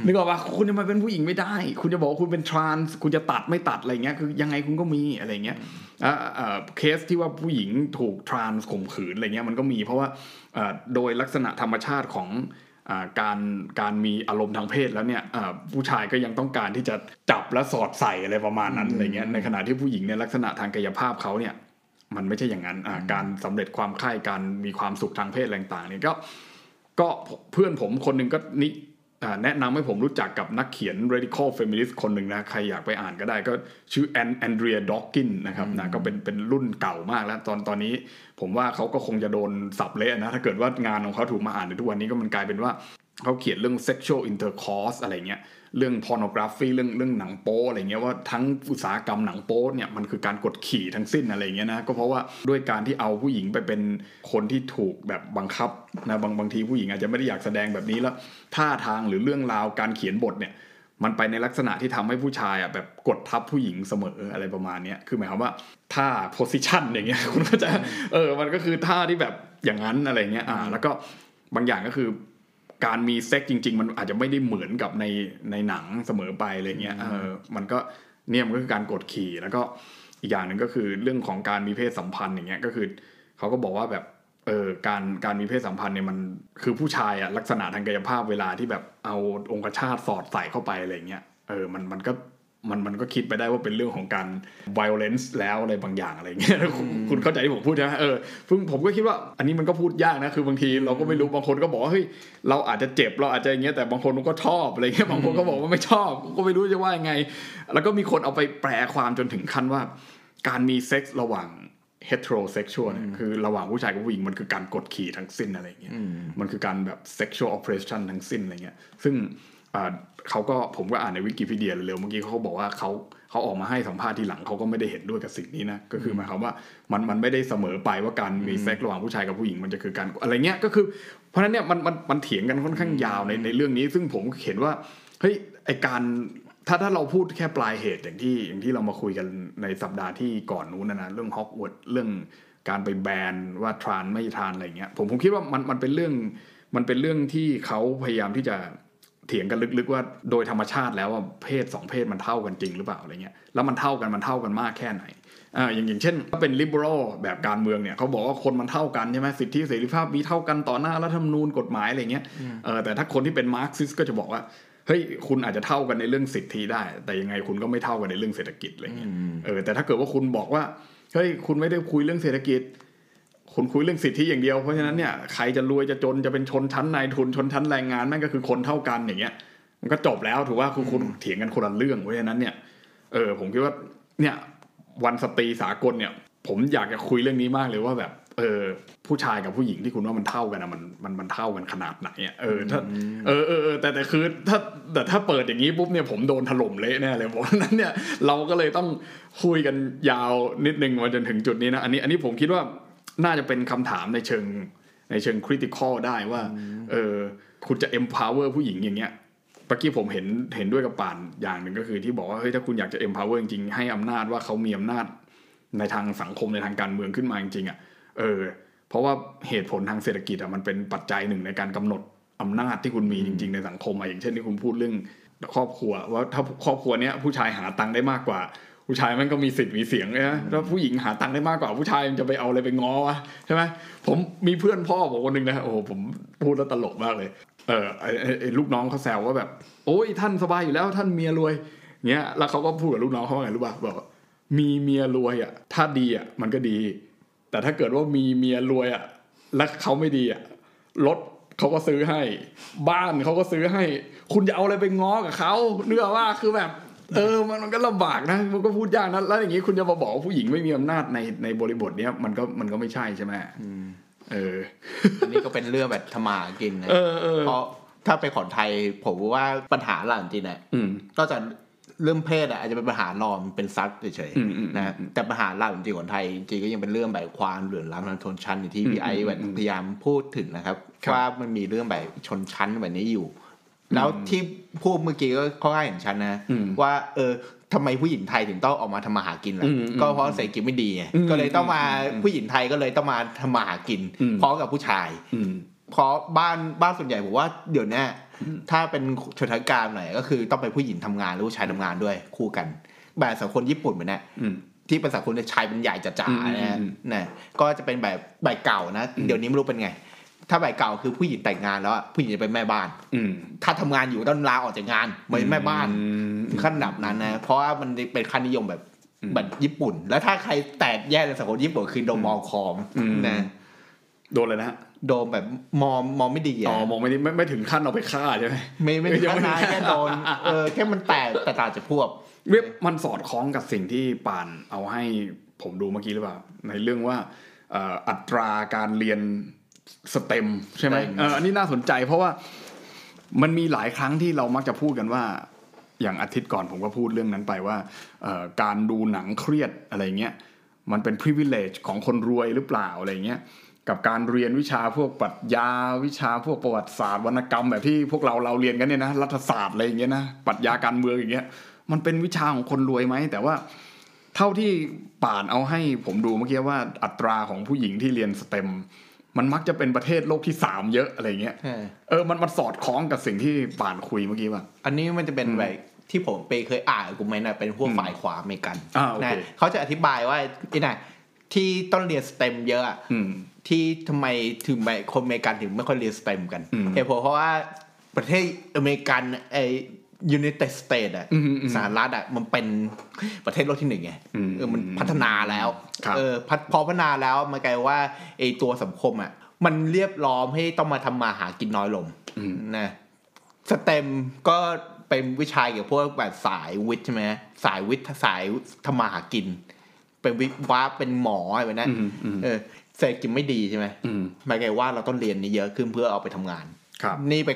นึกออกป่ะคุณจะมาเป็นผู้หญิงไม่ได้คุณจะบอกว่าคุณเป็นทรานส์คุณจะตัดไม่ตัดอะไรเงี้ยคือยังไงคุณก็มีอะไรเงี้ยเคสที่ว่าผู้หญิงถูกทรานส์ข่มขืนอะไรเงี้ยมันก็มีเพราะว่าโดยลักษณะธรรมชาติของการมีอารมณ์ทางเพศแล้วเนี่ยผู้ชายก็ยังต้องการที่จะจับและสอดใส่อะไรประมาณนั้นอะไรเงี้ยในขณะที่ผู้หญิงเนี่ยลักษณะทางกายภาพเขาเนี่ยมันไม่ใช่อย่างนั้นการสำเร็จความใคร่การมีความสุขทางเพศต่างๆนี่ก็เพื่อนผมคนนึงก็นี่แนะนำให้ผมรู้จักกับนักเขียน radical feminist คนหนึ่งนะใครอยากไปอ่านก็ได้ก็ชื่อแอนเดรียด็อกกินนะครับนะก็เป็นรุ่นเก่ามากแล้วตอนนี้ผมว่าเขาก็คงจะโดนสับเละนะถ้าเกิดว่างานของเขาถูกมาอ่านในทุกวันนี้ก็มันกลายเป็นว่าเขาเขียนเรื่อง sexual intercourse อะไรเงี้ยเรื่อง pornography เรื่องหนังโป๊อะไรเงี้ยว่าทั้งอุตสาหกรรมหนังโป๊เนี่ยมันคือการกดขี่ทั้งสิ้นอะไรเงี้ยนะก็เพราะว่าด้วยการที่เอาผู้หญิงไปเป็นคนที่ถูกแบบบังคับนะบางทีผู้หญิงอาจจะไม่ได้อยากแสดงแบบนี้แล้วท่าทางหรือเรื่องราวการเขียนบทเนี่ยมันไปในลักษณะที่ทำให้ผู้ชายอ่ะแบบกดทับผู้หญิงเสมออะไรประมาณนี้คือหมายความว่าท่า position อย่างเงี้ยคุณก็จะมันก็คือท่าที่แบบอย่างนั้นอะไรเงี้ยแล้วก็บางอย่างก็คือการมีเซ็กจริงๆมันอาจจะไม่ได้เหมือนกับในหนังเสมอไปอะไรเงี้ยมันก็เนี่ยมันก็คือการกดขี่แล้วก็อีกอย่างนึงก็คือเรื่องของการมีเพศสัมพันธ์อย่างเงี้ยก็คือเขาก็บอกว่าแบบการมีเพศสัมพันธ์เนี่ยมันคือผู้ชายอ่ะลักษณะทางกายภาพเวลาที่แบบเอาองคชาตสอดใส่เข้าไปอะไรเงี้ยมันก็คิดไปได้ว่าเป็นเรื่องของการ violence แล้วอะไรบางอย่างอะไรเงี้ย คุณเข้าใจที่ผมพูดใช่ไหมผมก็คิดว่าอันนี้มันก็พูดยากนะคือบางทีเราก็ไม่รู้บางคนก็บอกว่าเฮ้ยเราอาจจะเจ็บเราอาจจะอย่างเงี้ยแต่บางคนก็ชอบอะไรเงี้ยบางคนก็บอกว่าไม่ชอบก็ไม่รู้จะว่ายังไงแล้วก็มีคนเอาไปแปลความจนถึงขั้นว่าการมีเซ็กส์ระหว่าง heterosexual คือระหว่างผู้ชายกับผู้หญิงมันคือการกดขี่ทั้งสิ้นอะไรเงี้ยมันคือการแบบ sexual oppression ทั้งสิ้นอะไรเงี้ยซึ่งเขาก็ผมก็อ่านในวิกิพีเดียเร็วเมื่อกี้เขาบอกว่าเขาออกมาให้สัมภาษณ์ทีหลังเขาก็ไม่ได้เห็นด้วยกับสิ่งนี้นะก็คือหมายความว่ามันไม่ได้เสมอไปว่าการมีเซ็กระหว่างผู้ชายกับผู้หญิงมันจะคือการอะไรเงี้ยก็คือเพราะฉะนั้นเนี่ยมันเถียงกันค่อนข้างยาวในเรื่องนี้ซึ่งผมเห็นว่าเฮ้ยไอการถ้าเราพูดแค่ปลายเหตุอย่างที่เรามาคุยกันในสัปดาห์ที่ก่อนนู้นนะเรื่องฮอกวอตส์เรื่องการไปแบนว่าทรานไม่ทรานอะไรเงี้ยผมคิดว่ามันเป็นเรื่องที่เขาพยายามที่จะ เถียงกันลึกๆว่าโดยธรรมชาติแล้วว่าเพศ2เพศมันเท่ากันจริงหรือเปล่าอะไรเงี้ยแล้วมันเท่ากันมากแค่ไหนอย่างเช่นถ้าเป็น liberal แบบการเมืองเนี่ยเขาบอกว่าคนมันเท่ากันใช่ไหมสิทธิเสรีภาพมีเท่ากันต่อหน้ารัฐธรรมนูญกฎหมายอะไรเงี้ยแต่ถ้าคนที่เป็นมาร์กซิสก็จะบอกว่าเฮ้ยคุณอาจจะเท่ากันในเรื่องสิทธิได้แต่ยังไงคุณก็ไม่เท่ากันในเรื่องเศรษฐกิจอะไรเงี้ยแต่ถ้าเกิดว่าคุณบอกว่าเฮ้ยคุณไม่ได้คุยเรื่องเศรษฐกิจคุณคุยเรื่องสิทธิอย่างเดียวเพราะฉะนั้นเนี่ยใครจะรวยจะจนจะเป็นชนชั้นนายทุนชนชั้นแรงงานแม่งก็คือคนเท่ากันอย่างเงี้ยมันก็จบแล้วถือว่าคุณเถียงกันคนละเรื่องเพราะฉะนั้นเนี่ยผมคิดว่าเนี่ยวันสตรีสากลเนี่ยผมอยากจะคุยเรื่องนี้มากเลยว่าแบบผู้ชายกับผู้หญิงที่คุณว่ามันเท่ากันนะมันเท่ากันขนาดไหนอ่ะถ้าแต่คือถ้าเปิดอย่างนี้ปุ๊บเนี่ยผมโดนถล่มเละแน่เลยเพราะฉะนั้นเนี่ยเราก็เลยต้องคุยกันยาวนิดนึงมาจนถึงจุดนี้นะอันนี้ผมคิดว่าน่าจะเป็นคำถามในเชิง critical ได้ว่าคุณจะ empower ผู้หญิงอย่างเงี้ยเมื่อกี้ผมเห็นด้วยกับป่านอย่างหนึ่งก็คือที่บอกว่าเฮ้ยถ้าคุณอยากจะ empower จริงๆให้อำนาจว่าเขามีอำนาจในทางสังคมในทางการเมืองขึ้นมาจริงๆอ่ะเพราะว่าเหตุผลทางเศรษฐกิจอ่ะมันเป็นปัจจัยหนึ่งในการกำหนดอำนาจที่คุณมีจริงๆในสังคมอ่ะอย่างเช่นที่คุณพูดเรื่องครอบครัวว่าถ้าครอบครัวเนี้ยผู้ชายหาตังค์ได้มากกว่าผู้ชายมันก็มีสิทธิ์มีเสียงนะถ้าผู้หญิงหาตังค์ได้มากกว่าผู้ชายมันจะไปเอาอะไรไปง้อวะใช่ไหมผมมีเพื่อนพ่อผมคนนึงนะโอ้ผมพูดแล้วตลกมากเลยลูกน้องเขาแซวว่าแบบโอ้ยท่านสบายอยู่แล้วท่านเมียรวยเงี้ยแล้วเขาก็พูดกับลูกน้องเขาว่าไงรู้ป่ะบอกมีเมียรวยอ่ะถ้าดีอ่ะมันก็ดีแต่ถ้าเกิดว่ามีเมียรวยอ่ะและเขาไม่ดีอ่ะรถเขาก็ซื้อให้บ้านเขาก็ซื้อให้คุณจะเอาอะไรไปง้อกับเขาเนื่องว่าคือแบบมันก็ลำบากนะมันก็พูดยากนะแล้วอย่างนี้คุณจะมาบอกผู้หญิงไม่มีอำนาจในบริบทเนี้ยมันก็ไม่ใช่ใช่ไหมอันนี้ก็เป็นเรื่องแบบธรรมากินนะเพราะถ้าไปขอนไทยผมว่าปัญหาหลักจริงๆนะนอกจากเรื่องเพศอาจจะเป็นปัญหารอมเป็นซักเฉยๆนะแต่ปัญหาหลักจริงๆของไทยจริงๆก็ยังเป็นเรื่องแบบความเหลื่อมล้ำทางชนชั้นที่พี่ไอ้แบบพยายามพูดถึงนะครับว่ามันมีเรื่องแบบชนชั้นแบบนี้อยู่แล้วที่พูดเมื่อกี้ก็ค่อนข้างเห็นชัดนะว่าทำไมผู้หญิงไทยถึงต้องออกมาทำมาหากินล่ะก็เพราะเศรษฐกิจไม่ดีไงก็เลยต้องมาผู้หญิงไทยก็เลยต้องมาทำมาหากินพร้อมกับผู้ชายเพราะบ้านส่วนใหญ่ผมว่าเดี๋ยวนี้ถ้าเป็นชนชั้นกลางหน่อยก็คือต้องไปผู้หญิงทำงานหรือผู้ชายทำงานด้วยคู่กันแบบสังคมญี่ปุ่นเหมือนน่ะที่เป็นสังคมชายเป็นใหญ่จ๋าๆนะก็จะเป็นแบบใบเก่านะเดี๋ยวนี้ไม่รู้เป็นไงถ้าใบเก่าคือผู้หญิงแต่งงานแล้วผู้หญิงจะเป็นแม่บ้านถ้าทำงานอยู่ต้องลาออกจากงานเป็นแม่บ้านขั้นดับนั้นนะเพราะว่ามันเป็นค่านิยมแบบญี่ปุ่นแล้วถ้าใครแตกแยกในสังคมญี่ปุ่นคือโดนมองคอมนะโดนเลยนะโดนแบบมองไม่ดีอ๋อมองไม่ดีไม่ถึงขั้นเอาไปฆ่าใช่ไหมไม่ถึงขั้นแค่โดนแค่มันแตกต่างจากพวกเว็บมันสอดคล้องกับสิ่งที่ป่านเอาให้ผมดูเมื่อกี้หรือเปล่าในเรื่องว่าอัตราการเรียนสเต็มใช่ไหมอันนี้น่าสนใจเพราะว่ามันมีหลายครั้งที่เรามักจะพูดกันว่าอย่างอาทิตย์ก่อนผมก็พูดเรื่องนั้นไปว่าการดูหนังเครียดอะไรเงี้ยมันเป็น privilege ของคนรวยหรือเปล่าอะไรเงี้ยกับการเรียนวิชาพวกปรัชญาวิชาพวกประวัติศาสตร์วรรณกรรมแบบที่พวกเราเรียนกันเนี่ยนะรัฐศาสตร์อะไรอย่างเงี้ยนะปรัชญาการเมืองอย่างเงี้ยมันเป็นวิชาของคนรวยไหมแต่ว่าเท่าที่ป่านเอาให้ผมดูเมื่อกี้ว่าอัตราของผู้หญิงที่เรียนสเต็มมันมักจะเป็นประเทศโลกที่3เยอะอะไรเงี้ยมันสอดคล้องกับสิ่งที่ป่านคุยเมื่อกี้ป่ะอันนี้มันจะเป็นแบบที่ผมไปเคยอ่านกลุ่มน่ะเป็นพวกฝ่ายขวาอเมริกันนะเขาจะอธิบายว่าไอ้น่ะที่ต้องเรียนสเต็มเยอะที่ทำไมถึงคนอเมริกันถึงไม่ค่อยเรียนสเต็มกันเพราะว่าประเทศอเมริกันไอ้United States อ่ะสหรัฐอ่ะมันเป็นประเทศโลกที่1ไงมันพัฒนาแล้วพอพัฒนาแล้วมันกลายว่าไอ้ตัวสังคมอ่ะมันเรียบร้อยให้ต้องมาทำมาหากินน้อยลงนะสเต็มก็เป็นวิชาเกี่ยวกับพวกแบบสายวิทย์ใช่มั้ยสายวิทย์สายทำมาหากินเป็นวิศวะเป็นหมออะไรแบบนั้นเศรษฐกิจไม่ดีใช่มั้ยมันกลายว่าเราต้องเรียนนี่เยอะขึ้นเพื่อเอาไปทำงานนี่ไป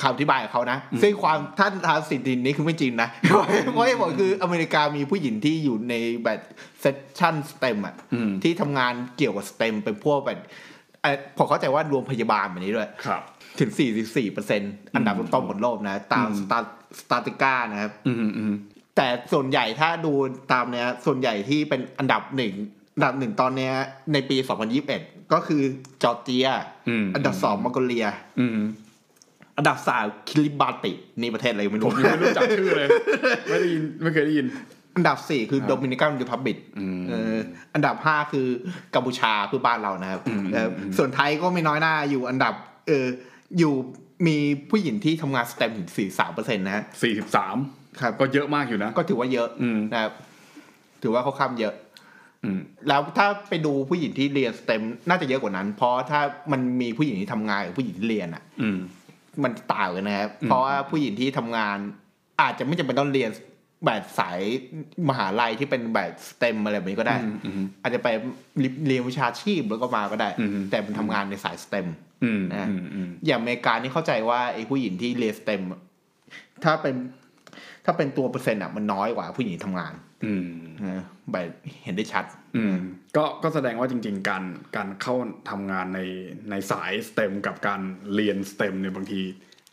คำอธิบายของเขานะซึ่งความท่านทางสิทธิ์ดินนี้คือไม่จริงนะเพราะที่บอกคืออเมริกามีผู้หญิงที่อยู่ในแบบเซสชั่นสเต็มอ่ะที่ทำงานเกี่ยวกับสเต็มเป็นพวกแบบผมเข้าใจว่ารวมพยาบาลแบบนี้ด้วยถึง 44% อันดับต้นๆของโลกนะตามสตาติก้านะครับแต่ส่วนใหญ่ถ้าดูตามเนี้ยส่วนใหญ่ที่เป็นอันดับ1ตอนเนี้ยในปี2021ก็คือจอร์เจียอันดับ2มองโกเลีย อันดับ3คิริบาตินี่ประเทศอะไรไม่รู้ไม่รู้จักชื่อเลยไม่ได้ยินไม่เคยได้ยินอันดับ4คือโดมินิกันรีพับลิกอันดับ5คือกัมพูชาคือบ้านเรานะครับส่วนไทยก็ไม่น้อยหน้าอยู่อันดับอยู่มีผู้หญิงที่ทำงานสแตมป์ถึง 43% นะฮะ 43ครับก็เยอะมากอยู่นะก็ถือว่าเยอะนะครับถือว่าเขาข้ามเยอะแล้วถ้าไปดูผู้หญิงที่เรียนสเต็มน่าจะเยอะกว่านั้นเพราะถ้ามันมีผู้หญิงที่ทำงานกับผู้หญิงที่เรียนอ่ะมันต่างกันนะครับเพราะว่าผู้หญิงที่ทำงานอาจจะไม่จำเป็นต้องเรียนแบบสายมหาลัยที่เป็นแบบสเต็มอะไรแบบนี้ก็ได้อาจจะไปเรียนวิชาชีพแล้วก็มาก็ได้แต่มันทำงานในสายสเต็มนะอย่างอเมริกานี่เข้าใจว่าไอ้ผู้หญิงที่เรียนสเต็มถ้าเป็นตัวเปอร์เซ็นต์อ่ะมันน้อยกว่าผู้หญิงทำงานแบบเห็นได้ชัดก็แสดงว่าจริงๆการเข้าทำงานในสายสเต็มกับการเรียนสเต็มเนี่ยบางที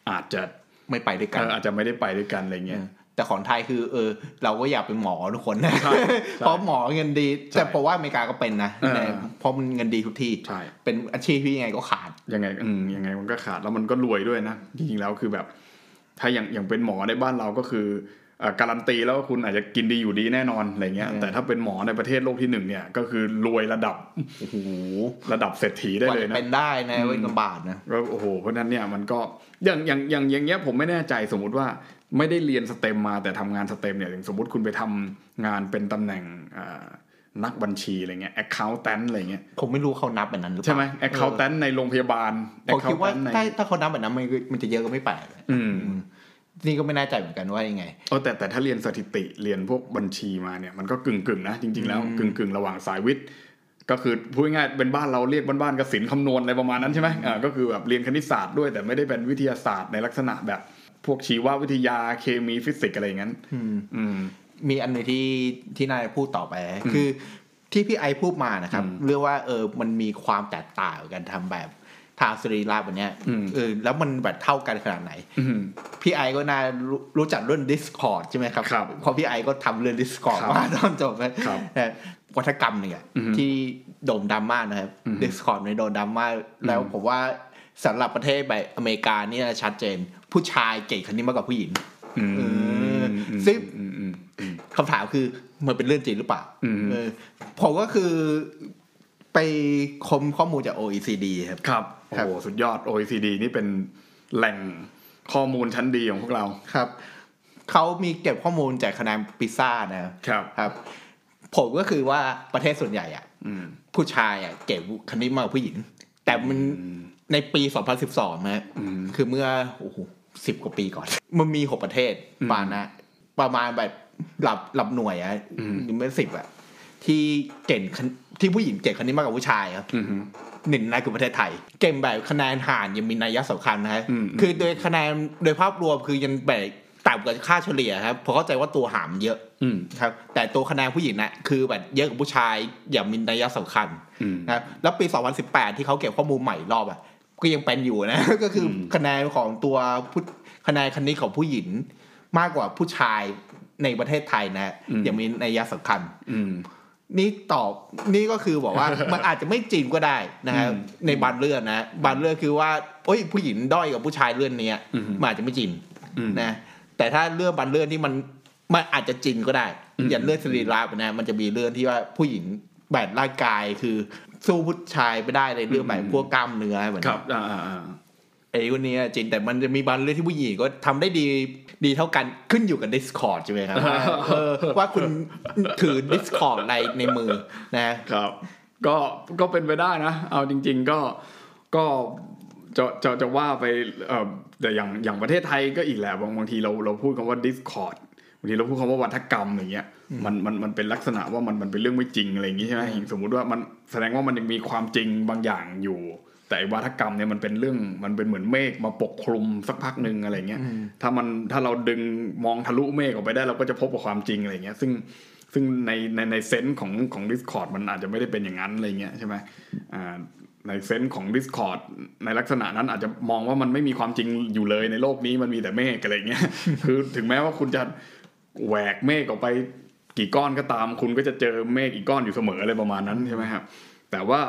อาจจะไม่ไปด้วยกันอาจจะไม่ได้ไปด้วยกันอะไรเงี้ยแต่ของไทยคือเราก็อยากเป็นหมอทุกคนนะเพราะหมอเงินดีแต่เพราะว่าอเมริกาก็เป็นนะเพราะมันเงินดีทุกที่เป็นอาชีพที่ยังไงก็ขาดยังไงมันก็ขาดแล้วมันก็รวยด้วยนะจริงๆแล้วคือแบบถ้าอย่างเป็นหมอในบ้านเราก็คือการันตีแล้วว่าคุณอาจจะกินดีอยู่ดีแน่นอนอะไรเงี้ยแต่ถ้าเป็นหมอในประเทศโลกที่1เนี่ยก็คือรวยระดับโอ้โหระดับเศรษฐีได้เลยนะเป็นได้นะเว้ยกำบาดนะแล้วโอ้โหเพราะนั้นเนี่ยมันก็อย่างเงี้ยผมไม่แน่ใจสมมุติว่าไม่ได้เรียนสเต็มมาแต่ทำงานสเต็มเนี่ยอย่างสมมุติคุณไปทำงานเป็นตำแหน่งนักบัญชีอะไรเงี้ย accountant อะไรเงี้ยผมไม่รู้เขานับแบบนั้นหรือเปล่าใช่ไหม accountant ในโรงพยาบาลผมคิดว่าถ้าเขานับแบบนั้นมันจะเยอะก็ไม่แปลกนี่ก็ไม่แน่ใจเหมือนกันว่ายังไงแต่ถ้าเรียนสถิติเรียนพวกบัญชีมาเนี่ยมันก็กึ่งๆนะจริงๆแล้วกึ่งๆระหว่างสายวิทย์ก็คือพูดง่ายๆเป็นบ้านเราเรียกบ้านๆกสิณคำนวณอะไรประมาณนั้นใช่ไหมก็คือแบบเรียนคณิตศาสตร์ด้วยแต่ไม่ได้เป็นวิทยาศาสตร์ในลักษณะแบบพวกชีววิทยาเคมีฟิสิกส์อะไรอย่างนั้นมีอันนึงที่นายพูดต่อไปคือที่พี่ไอพูดมานะครับเรื่องว่ามันมีความแตกต่างกันทำแบบทางสรีระแบบเนี้ยแล้วมันแบบเท่ากันขนาดไหนพี่ไอก็น่ารู้จักเรื่อง Discord ใช่ไหมครับพอพี่ไอก็ทำเรื่อง Discord มาตอนจบนะวัฒกรรมเนี่ยที่โด่งดังมากนะครับ Discord เนี่ยโด่งดังมากแล้วผมว่าสำหรับประเทศแบบอเมริกานี่ชัดเจนผู้ชายเก่งคนนี้มากกว่าผู้หญิงซึ่งคำถามคือมันเป็นเรื่องจริงหรือเปล่าผมก็คือไปค้นข้อมูลจาก OECD ครับโอ้โหสุดยอด OECD นี่เป็นแหล่งข้อมูลชั้นดีของพวกเราครับเขามีเก็บข้อมูลจากคะแนนพิซซ่านะครับครับผมก็คือว่าประเทศส่วนใหญ่อ่ะผู้ชายอ่ะเก่งคณิตมากกว่าผู้หญิงแต่มันในปี2012ฮะคือเมื่อโอ้โห10กว่าปีก่อนมันมี6ประเทศประมาณแบบหลับหน่วยอ่ะถึงไม่10อ่ะที่เก่งที่ผู้หญิงเก่งคณิตมากกว่าผู้ชายครับหนึ่งในคือประเทศไทยเก่งแบบคะแนนห่างยังมีนัยสำคัญนะฮะคือโดยคะแนนโดยภาพรวมคือยังแบบต่ำกว่าค่าเฉลี่ยครับเพราะเข้าใจว่าตัวห่างเยอะครับแต่ตัวคะแนนผู้หญิงนะคือแบบเยอะกว่าผู้ชายอย่างมีนัยสำคัญนะแล้วปี2018ที่เขาเก็บข้อมูลใหม่รอบอ่ะก็ยังเป็นอยู่นะก็คือคะแนนของตัวคะแนนคณิตของผู้หญิงมากกว่าผู้ชายในประเทศไทยนะยังมีนัยสำคัญนี่ก็คือบอกว่า มันอาจจะไม่จริงก็ได้นะครับในบางเรื่องนะบางเรื่องคือว่าโอ้ยผู้หญิงด้อยกับผู้ชายเรื่องนี้มันอาจจะไม่จริงนะแต่ถ้าเรื่องบางเรื่องที่มันอาจจะจริงก็ได้อย่างเรื่องสรีระนะมันจะมีเรื่องที่ว่าผู้หญิงแบบร่างกายคือสู้ผู้ชายไม่ได้ในเรื่องแบบพวกกล้ามเนื้อเหมือนกันไอ้คนนี้จริงแต่มันจะมีบางเรื่องที่ผู้หญิงก็ทำได้ดีเท่ากันขึ้นอยู่กับ Discord ใช่ไหมครับ ว่าคุณถือ Discord อะไรในมือนะครับก็เป็นไปได้นะเอาจริงๆก็จะว่าไปแต่อย่างประเทศไทยก็อีกแหละบางทีเราพูดคำว่า Discord บางทีเราพูดคำว่าวัฒกรรมอะไรเงี้ยมันเป็นลักษณะว่ามันเป็นเรื่องไม่จริงอะไรอย่างงี้ใช่ไหมสมมติว่ามันแสดงว่ามันยังมีความจริงบางอย่างอยู่แต่วัฒกรรมเนี่ยมันเป็นเรื่องมันเป็นเหมือนเมฆมาปกคลุมสักพักนึงอะไรเงี้ยถ้าเราดึงมองทะลุเมฆออกไปได้เราก็จะพบกับความจริงอะไรเงี้ยซึ่งในเซนส์ของ Discord มันอาจจะไม่ได้เป็นอย่างนั้นอะไรเงี้ยใช่ไหมในเซนส์ของ Discord ในลักษณะนั้นอาจจะมองว่ามันไม่มีความจริงอยู่เลยในโลกนี้มันมีแต่เมฆอะไรเงี้ยคือถึงแม้ว่าคุณจะแหวกเมฆออกไปกี่ก้อนก็ตามคุณก็จะเจอเมฆอีกก้อนอยู่เสมออะไรประมาณนั้นใช่ไหมครับแต่ว่า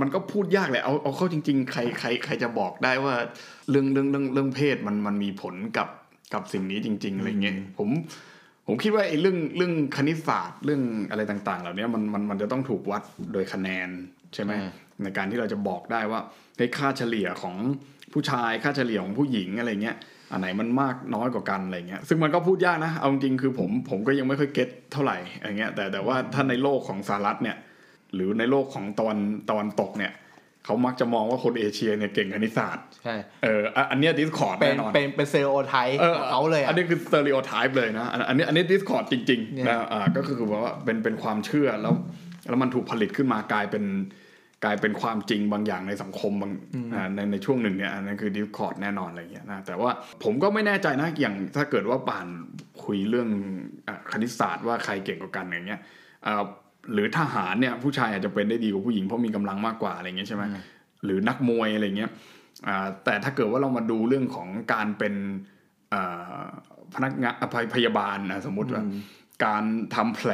มันก็พูดยากแหละเอาเข้าจริงๆใครจะบอกได้ว่าเรื่องเพศมันมีผลกับสิ่งนี้จริงๆอะไรเงี้ยผมคิดว่าไอ้เรื่องคณิตศาสตร์เรื่องอะไรต่างๆเหล่านี้มันจะต้องถูกวัดโดยคะแนนใช่ไหมในการที่เราจะบอกได้ว่าในค่าเฉลี่ยของผู้ชายค่าเฉลี่ยของผู้หญิงอะไรเงี้ยอันไหนมันมากน้อยกว่ากันอะไรเงี้ยซึ่งมันก็พูดยากนะเอาจริงคือผมก็ยังไม่ค่อยเก็ตเท่าไหร่อะไรเงี้ยแต่ว่าถ้าในโลกของสหรัฐเนี่ยหรือในโลกของตอนตกเนี่ยเขามักจะมองว่าคนเอเชียเนี่ยเก่งคณิตศาสตร์ใช่อันนี้ Discord แน่นอนเป็นสเตอริโอไทป์ของเขาเลยอันนี้คือสเตอริโอไทป์เลยนะอันนี้ Discord จริงๆนะก็คือว่าเป็นความเชื่อแล้วมันถูกผลิตขึ้นมากลายเป็นความจริงบางอย่างในสังคมบางในช่วงหนึ่งเนี่ยอันนั้นคือ Discord แน่นอนอะไรอย่างเงี้ยนะแต่ว่าผมก็ไม่แน่ใจนะอย่างถ้าเกิดว่าป่านคุยเรื่องคณิตศาสตร์ว่าใครเก่งกว่ากันอย่างเงี้ยหรือทหารเนี่ยผู้ชายอาจจะเป็นได้ดีกว่าผู้หญิงเพราะมีกำลังมากกว่าอะไรเงี้ยใช่ไหมหรือนักมวยอะไรเงี้ยแต่ถ้าเกิดว่าเรามาดูเรื่องของการเป็นพนักงานพยาบาลนะสมมติว่าการทำแผล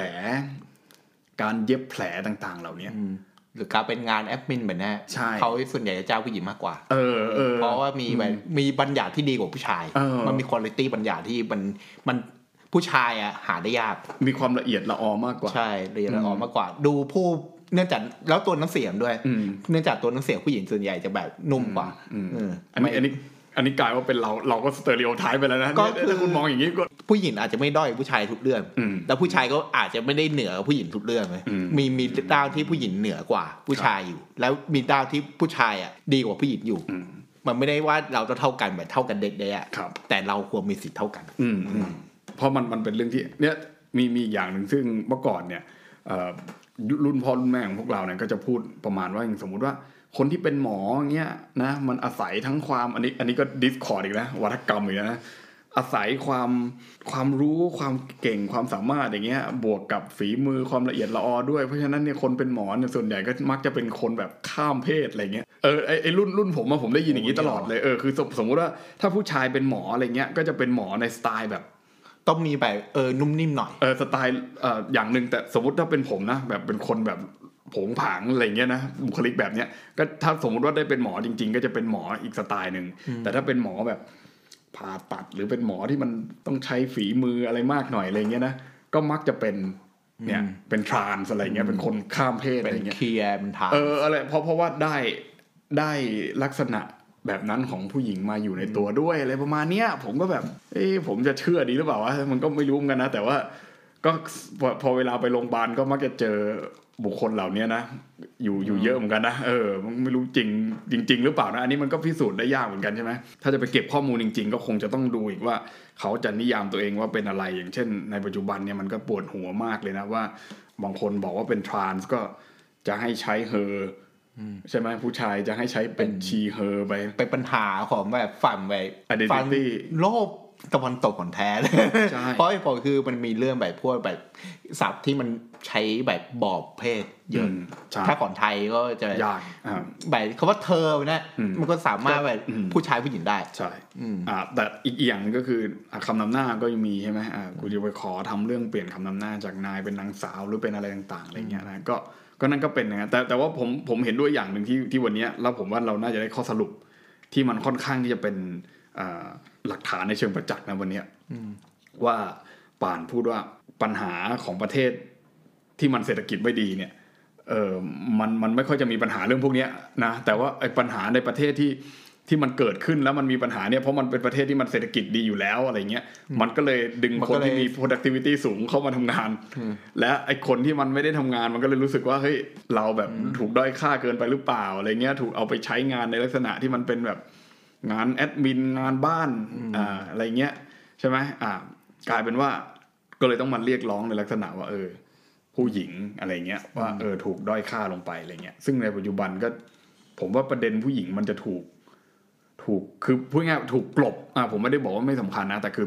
การเย็บแผลต่างๆเหล่านี้หรือการเป็นงานแอดมินแบบนี้เขาส่วนใหญ่จะเจ้าผู้หญิงมากกว่าเพราะว่ามีบัญญัติที่ดีกว่าผู้ชายมันมีคุณภาพบัญญัติที่มันผู้ชายอ่ะหาได้ยากมีความละเอียดละออมากกว่าใช่ละเอียดละออมากกว่าดูผู้เนื่องจากแล้วตัวน้ำเสียงด้วยเนื่องจากตัวน้ำเสียงผู้หญิงส่วนใหญ่จะแบบนุ่มกว่าอันนี้กลายว่าเป็นเราก็สเตอริโอไทป์ไปแล้วนะก็คือคุณมองอย่างนี้ก็ผู้หญิงอาจจะไม่ด้อยผู้ชายทุกเรื่องแต่ผู้ชายก็อาจจะไม่ได้เหนือผู้หญิงทุกเรื่องเลยมีด้าวที่ผู้หญิงเหนือกว่าผู้ชายอยู่แล้วมีด้าวที่ผู้ชายอ่ะดีกว่าผู้หญิงอยู่มันไม่ได้ว่าเราจะเท่ากันแบบเท่ากันเด็กๆอ่ะแต่เราควรมีสิทธิ์เท่ากันเพราะมันเป็นเรื่องที่เนี่ยมีอย่างหนึ่งซึ่งเมื่อก่อนเนี่ยรุ่นพ่อรุ่นแม่ของพวกเราเนี่ยก็จะพูดประมาณว่าอย่างสมมุติว่าคนที่เป็นหมอเงี้ยนะมันอาศัยทั้งความอันนี้ก็ Discord อีกนะวาทกรรมอีกนะอาศัยความรู้ความเก่งความสามารถอย่างเงี้ยบวกกับฝีมือความละเอียดละออด้วยเพราะฉะนั้นเนี่ยคนเป็นหมอเนี่ยส่วนใหญ่ก็มักจะเป็นคนแบบข้ามเพศอะไรเงี้ยไอรุ่นผมอะผมได้ยินอย่างนี้ตลอดเลยคือสมมติว่าถ้าผู้ชายเป็นหมออะไรเงี้ยก็จะเป็นหมอในสไตล์แบบต้องมีแบบนุ่มนิ่มหน่อยสไตล์อย่างนึงแต่สมมติถ้าเป็นผมนะแบบเป็นคนแบบผงผางอะไรเงี้ยนะบุคลิกแบบเนี้ยก็ถ้าสมมติว่าได้เป็นหมอจริงๆก็จะเป็นหมออีกสไตล์นึงแต่ถ้าเป็นหมอแบบผ่าตัดหรือเป็นหมอที่มันต้องใช้ฝีมืออะไรมากหน่อยอะไรเงี้ยนะก็มักจะเป็นเนี่ยเป็นทรานส์อะไรเงี้ยเป็นคนข้ามเพศอะไรเงี้ยเป็นเคลียร์เป็นทรานส์อะไรเพราะว่าได้ลักษณะแบบนั้นของผู้หญิงมาอยู่ในตัวด้วยอะไรประมาณเนี้ยผมก็แบบผมจะเชื่อดีหรือเปล่าวะมันก็ไม่รู้เหมือนกันนะแต่ว่าก็พอเวลาไปโรงพยาบาลก็มักจะเจอบุคคลเหล่านี้นะอยู่เยอะเหมือนกันนะมันไม่รู้จริงหรือเปล่านะอันนี้มันก็พิสูจน์ได้ยากเหมือนกันใช่ไหมถ้าจะไปเก็บข้อมูลจริงๆก็คงจะต้องดูอีกว่าเขาจะนิยามตัวเองว่าเป็นอะไรอย่างเช่นในปัจจุบันเนี่ยมันก็ปวดหัวมากเลยนะว่าบางคนบอกว่าเป็นทรานส์ก็จะให้ใช้เฮอใช่ไหมผู้ชายจะให้ใช้เป็นชีเฮอไปเป็นปัญหาของแบบฝั่งแบบฝั่งโลกตะวันตกของแท้เลยเพราะไอ้พอคือมันมีเรื่องแบบพวกแบบศัพท์ที่มันใช้แบบบอกเพศเยอะถ้าของไทยก็จะยากแบบคำว่าเธอเนี่ยมันก็สามารถแบบผู้ชายผู้หญิงได้ใช่แต่อีกอย่างก็คือคำนำหน้าก็ยังมีใช่ไหมกูจะไปขอทำเรื่องเปลี่ยนคำนำหน้าจากนายเป็นนางสาวหรือเป็นอะไรต่างๆอะไรเงี้ยนะก็นั่นก็เป็นนะแต่ว่าผมเห็นด้วยอย่างหนึ่งที่วันนี้แล้วผมว่าเราน่าจะได้ข้อสรุปที่มันค่อนข้างที่จะเป็นหลักฐานในเชิงประจักษ์นะวันนี้ว่าป่านพูดว่าปัญหาของประเทศที่มันเศรษฐกิจไม่ดีเนี่ยมันไม่ค่อยจะมีปัญหาเรื่องพวกนี้นะแต่ว่าไอ้ปัญหาในประเทศที่มันเกิดขึ้นแล้วมันมีปัญหาเนี่ยเพราะมันเป็นประเทศที่มันเศรษฐกิจดีอยู่แล้วอะไรเงี้ยมันก็เลยดึงคนที่มี productivity สูงเข้ามาทำงานและไอ้คนที่มันไม่ได้ทำงานมันก็เลยรู้สึกว่าเฮ้ยเราแบบถูกด้อยค่าเกินไปหรือเปล่าอะไรเงี้ยถูกเอาไปใช้งานในลักษณะที่มันเป็นแบบงานแอดมินงานบ้านอะไรเงี้ยใช่ไหมกลายเป็นว่าก็เลยต้องมาเรียกร้องในลักษณะว่าผู้หญิงอะไรเงี้ยว่าถูกด้อยค่าลงไปอะไรเงี้ยซึ่งในปัจจุบันก็ผมว่าประเด็นผู้หญิงมันจะถูกคือพูดง่ายถูกกลบผมไม่ได้บอกว่าไม่สำคัญนะแต่คือ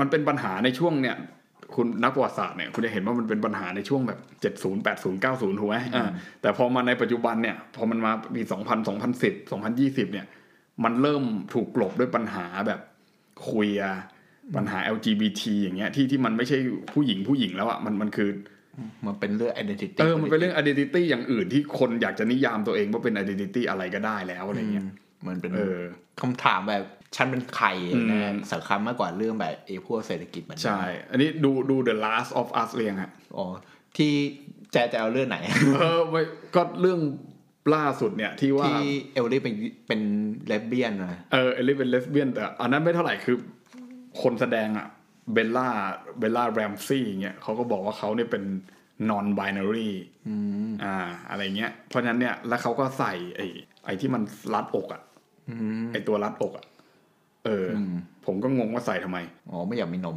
มันเป็นปัญหาในช่วงเนี่ยคุณนักประวัติศาสตร์เนี่ยคุณจะเห็นว่ามันเป็นปัญหาในช่วงแบบ70 80 90ถูกไหมแต่พอมาในปัจจุบันเนี่ยพอมันมาปี2000 2010 2020เนี่ยมันเริ่มถูกกลบด้วยปัญหาแบบเควียร์ปัญหา LGBT อย่างเงี้ยที่มันไม่ใช่ผู้หญิงแล้วอ่ะมันคือ มันเป็นเรื่อง identity มันเป็นเรื่อง identity อย่างอื่นที่คนอยากจะนิยามตัวเองว่าเป็น identity อะไรก็ได้แล้วอะไรเงี้ยมันเป็นคำถามแบบฉันเป็นใครนะสำคัญมากกว่าเรื่องแบบพวกเศรษฐกิจมันใช่อันนี้ดู The Last of Us เรื่องฮะอ๋อที่จะเอาเรื่องไหนก็เรื่องล่าสุดเนี่ยที่ว่าที่เอลลี่เป็นเลสเบี้ยนนะเอลลี่เป็นเลสเบี้ยนแต่อันนั้นไม่เท่าไหร่คือคนแสดงอะเบลล่าแรมซี่เงี้ยเขาก็บอกว่าเขาเนี่ยเป็น non binary อะไรเงี้ยเพราะฉะนั้นเนี่ยแล้วเขาก็ใส่ไอ้ที่มันรัดอกอะไอ้ตัวรัดอกอะผมก็งงว่าใส่ทำไมอ๋อไม่อยากมีนม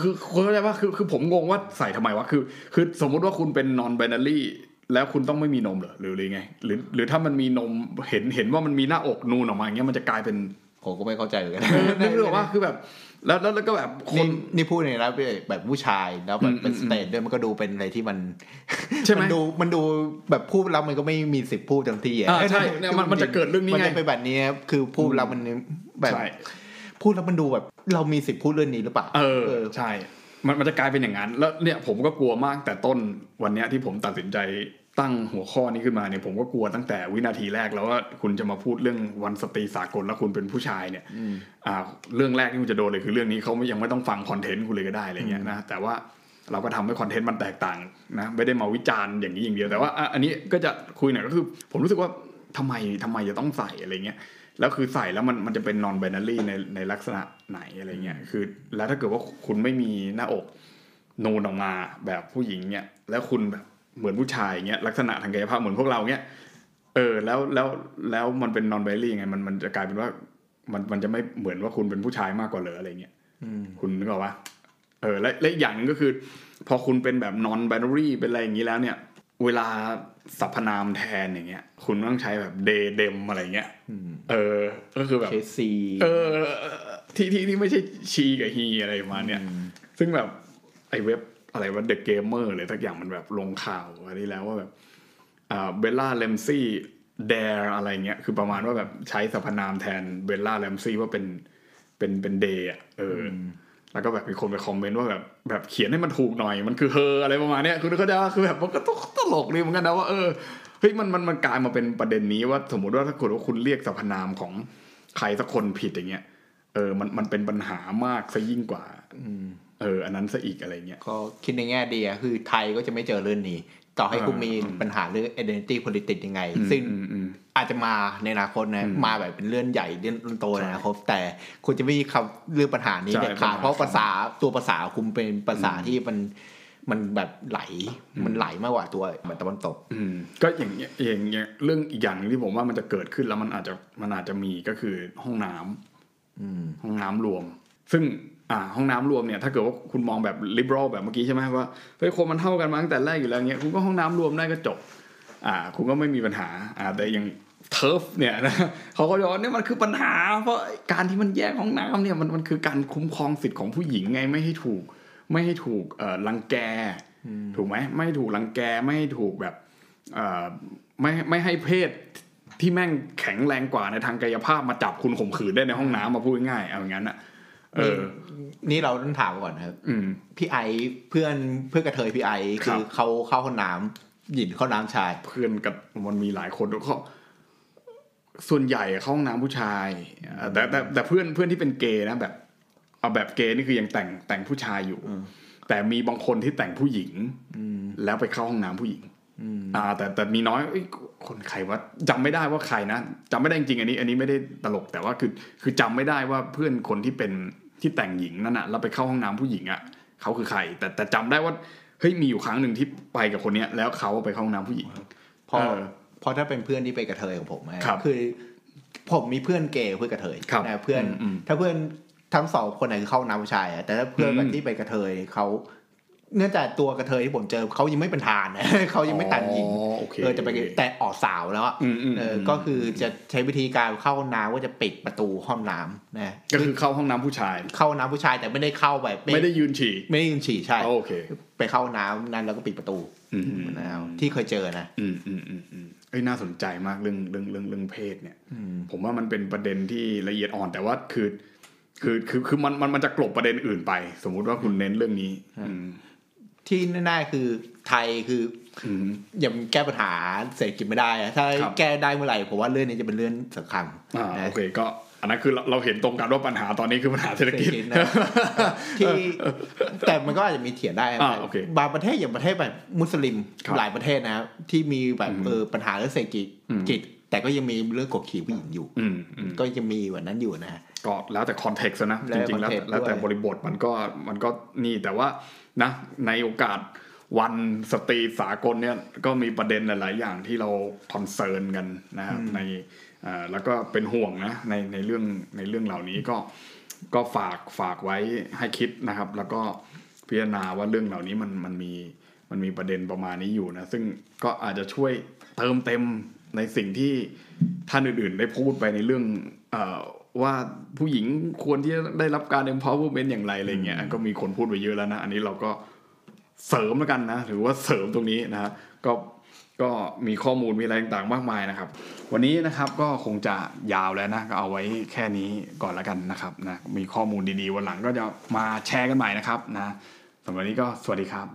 คือเข้าใจว่าคือผมงงว่าใส่ทำไมวะคือสมมติว่าคุณเป็น non binary แล้วคุณต้องไม่มีนมเหรอหรือไงหรือถ้ามันมีนมเห็นว่ามันมีหน้าอกนูนออกมาอย่างเงี้ยมันจะกลายเป็นผมก็ไม่เข้าใจเหมือนกันนึกออกว่าคือแบบแล้วก็แบบคนนี่พูดเนี่ยนะแบบผู้ชายแล้วแบบเป็นสเตทด้วยมันก็ดูเป็นอะไรที่มันใช่ไหมมันดูแบบพูดแล้วมันก็ไม่มีสิทธิ์พูดทั้งที่อ่ะใช่มันจะเกิดเรื่องนี้ไงมันจะไปแบบนี้คือพูดแล้วมันแบบพูดแล้วมันดูแบบเรามีสิทธิ์พูดเรื่องนี้หรือเปล่าใช่มันจะกลายเป็นอย่างนั้นแล้วเนี่ยผมก็กลัวมากแต่ต้นวันเนี้ยที่ผมตัดสินใจตั้งหัวข้อนี้ขึ้นมาเนี่ยผมก็กลัวตั้งแต่วินาทีแรกแล้วว่าคุณจะมาพูดเรื่องวันสตรีสากลแล้วคุณเป็นผู้ชายเนี่ยเรื่องแรกที่คุณจะโดนเลยคือเรื่องนี้เขายังไม่ต้องฟังคอนเทนต์คุณเลยก็ได้อะไรเงี้ยนะแต่ว่าเราก็ทำให้คอนเทนต์มันแตกต่างนะไม่ได้มาวิจารณ์อย่างนี้อย่างเดียวแต่ว่าอันนี้ก็จะคุยหน่อยก็คือผมรู้สึกว่าทำไมจะต้องใส่อะไรเงี้ยแล้วคือใส่แล้วมันจะเป็น non binary ในลักษณะไหนอะไรเงี้ยคือแล้วถ้าเกิดว่าคุณไม่มีหน้าอกนูนออกมาแบบผู้หญิงเนี่ยแล้วคุณแบบเหมือนผู้ชายเงี้ยลักษณะทางกายภาพเหมือนพวกเราเงี้ยแล้วมันเป็น non binary ไงมันจะกลายเป็นว่ามันจะไม่เหมือนว่าคุณเป็นผู้ชายมากกว่าเหลืออะไรเงี้ยคุณนึกออกปะและอย่างนึงก็คือพอคุณเป็นแบบ non binary เป็นอะไรอย่างนี้แล้วเนี่ยเวลาสรรพนามแทนอย่างเงี้ยคุณต้องใช้แบบ they them อะไรเงี้ยก็คือแบบ she ที่ไม่ใช่ she กับ he อะไรประมาณเนี้ยซึ่งแบบไอ้เว็บอะไรว่า The Gamer เลยทักอย่างมันแบบลงข่าวอันนี้แล้วว่าแบบเบลล่าแรมซี่แดร์อะไรเงี้ยคือประมาณว่าแบบใช้สรรพนามแทนเบลล่าแรมซี่ว่าเป็นเดย์อ่ะแล้วก็แบบมีคนไปคอมเมนต์ว่าแบบเขียนให้มันถูกหน่อยมันคือเธออะไรประมาณเนี้ยคุณเข้าใจว่าคือแบบมันก็ตลกดีเหมือนกันนะว่าเฮ้ยมันกลายมาเป็นประเด็นนี้ว่าสมมุติว่าถ้าเกิดว่าคุณเรียกสรรพนามของใครสักคนผิดอย่างเงี้ยมันเป็นปัญหามากซะยิ่งกว่าอันนั้นซะอีกอะไรเงี้ยก็คิดในแง่ดีคือไทยก็จะไม่เจอเรื่องนี้ต่อให้คุณมีปัญหาเรื่อง identity politics ยังไงซึ่งอาจจะมาในอนาคตนะมาแบบเป็นเรื่องใหญ่เรื่องโตในอนาคตแต่คุณจะไม่มีคำเรื่องปัญหานี้เด็ดขาดเพราะภาษาตัวภาษาคุณเป็นภาษาที่มันแบบไหลมากกว่าตัวตะวันตกก็อย่างเงี้ยเรื่องอีกอย่างนึงที่ผมว่ามันจะเกิดขึ้นแล้วมันอาจจะมีก็คือห้องน้ำรวมซึ่งห้องน้ำรวมเนี่ยถ้าเกิดว่าคุณมองแบบ liberal แบบเมื่อกี้ใช่ไหมว่าเฮ้ยคนมันเท่ากันมาตั้งแต่แรกอยู่แล้วเงี้ยคุณก็ห้องน้ำรวมได้ก็จบคุณก็ไม่มีปัญหาแต่ยังเทิร์ฟเนี่ยนะเขาก็ย้อนเนี่ยมันคือปัญหาเพราะการที่มันแยกห้องน้ำเนี่ยมันคือการคุ้มครองสิทธิ์ของผู้หญิงไงไม่ให้ถูกรังแกถูกไหมไม่ให้ถูกรังแกไม่ให้ถูกแบบไม่ให้เพศที่แม่งแข็งแรงกว่าในทางกายภาพมาจับคุณข่มขืนได้ในห้องน้ำมาพูดง่ายเอาอย่างนั้นอะนี่เราต้องถามก่อนนะครับพี่ไอเพื่อนกระเทยพี่ไอคือเขาเข้าห้องน้ำหญิงเข้าน้ำชายเพื่อนกับมันมีหลายคนเขาส่วนใหญ่เข้าห้องน้ำผู้ชายแต่เพื่อนที่เป็นเกย์นะแบบเอาแบบเกย์นี่คือยังแต่งผู้ชายอยู่แต่มีบางคนที่แต่งผู้หญิงแล้วไปเข้าห้องน้ำผู้หญิงแต่มีน้อยคนใครว่าจำไม่ได้ว่าใครนะจำไม่ได้จริงอันนี้ไม่ได้ตลกแต่ว่าคือจำไม่ได้ว่าเพื่อนคนที่เป็นที่แต่งหญิงนั่นน่ะเราไปเข้าห้องน้ำผู้หญิงอ่ะเขาคือใครแต่จำได้ว่าเฮ้ยมีอยู่ครั้งหนึ่งที่ไปกับคนเนี้ยแล้วเขาไปเข้าห้องน้ำผู้หญิงพอถ้าเป็นเพื่อนที่ไปกระเทยของผมคือผมมีเพื่อนเกย์เพื่อนกระเทยนะเพื่อนถ้าเพื่อนทั้งสองคนไหนคือเข้าน้ำผู้ชายแต่ถ้าเพื่อนแบบที่ไปกระเทยเขาเนื่องจากตัวกระเทยที่ผมเจอเขายังไม่เป็นทานนะเขายังไม่แต่งหญิงจะไปแต่ออกสาวแล้วก็คือจะใช้วิธีการเข้าห้องน้ำว่าจะปิดประตูห้องน้ำนะก็คือเข้าห้องน้ำผู้ชายเข้าห้องน้ำผู้ชายแต่ไม่ได้เข้าแบบไม่ได้ยืนฉี่ใช่โอเคไปเข้าห้องน้ำนั้นแล้วก็ปิดประตูนะครับที่เคยเจอนะเอ้ยน่าสนใจมากเรื่องเพศเนี่ยผมว่ามันเป็นประเด็นที่ละเอียดอ่อนแต่ว่าคือมันจะกลบประเด็นอื่นไปสมมุติว่าคุณเน้นเรื่องนี้ ที่แน่ๆคือไทยคือยังแก้ปัญหาเศรษฐกิจไม่ได้ถ้าแก้ได้เมื่อไหร่ผมว่าเรื่องนี้จะเป็นเรื่องสำคัญโอเคก็อันนั้นคือเราเห็นตรงกันว่าปัญหาตอนนี้คือปัญหาเศรษฐกิจที่แต่มันก็อาจจะมีเถียงได้บางประเทศอย่างประเทศแบบมุสลิมหลายประเทศนะครับที่มีแบบปัญหาเรื่องเศรษฐกิจแต่ก็ยังมีเรื่องกดขี่ผู้หญิงอยู่ก็ยังมีแบบนั้นอยู่นะก็แล้วแต่คอนเทกซ์นะจริงๆแล้วแต่บริบทมันก็นี่แต่ว่านะในโอกาสวันสตรีสากลเนี่ยก็มีประเด็นหลายๆอย่างที่เราคอนเซิร์นกันนะครับในแล้วก็เป็นห่วงนะในเรื่องเหล่านี้ก็ฝากไว้ให้คิดนะครับแล้วก็พิจารณาว่าเรื่องเหล่านี้มันมีประเด็นประมาณนี้อยู่นะซึ่งก็อาจจะช่วยเติมเต็มในสิ่งที่ท่านอื่นๆได้พูดไปในเรื่องว่าผู้หญิงควรที่จะได้รับการ empowerment อย่างไรอะไรเงี้ยก็มีคนพูดไปเยอะแล้วนะอันนี้เราก็เสริมแล้วกันนะถือว่าเสริมตรงนี้นะก็มีข้อมูลมีอะไรต่างๆมากมายนะครับวันนี้นะครับก็คงจะยาวแล้วนะก็เอาไว้แค่นี้ก่อนแล้วกันนะครับนะมีข้อมูลดีๆวันหลังก็จะมาแชร์กันใหม่นะครับนะสำหรับวันนี้ก็สวัสดีครับ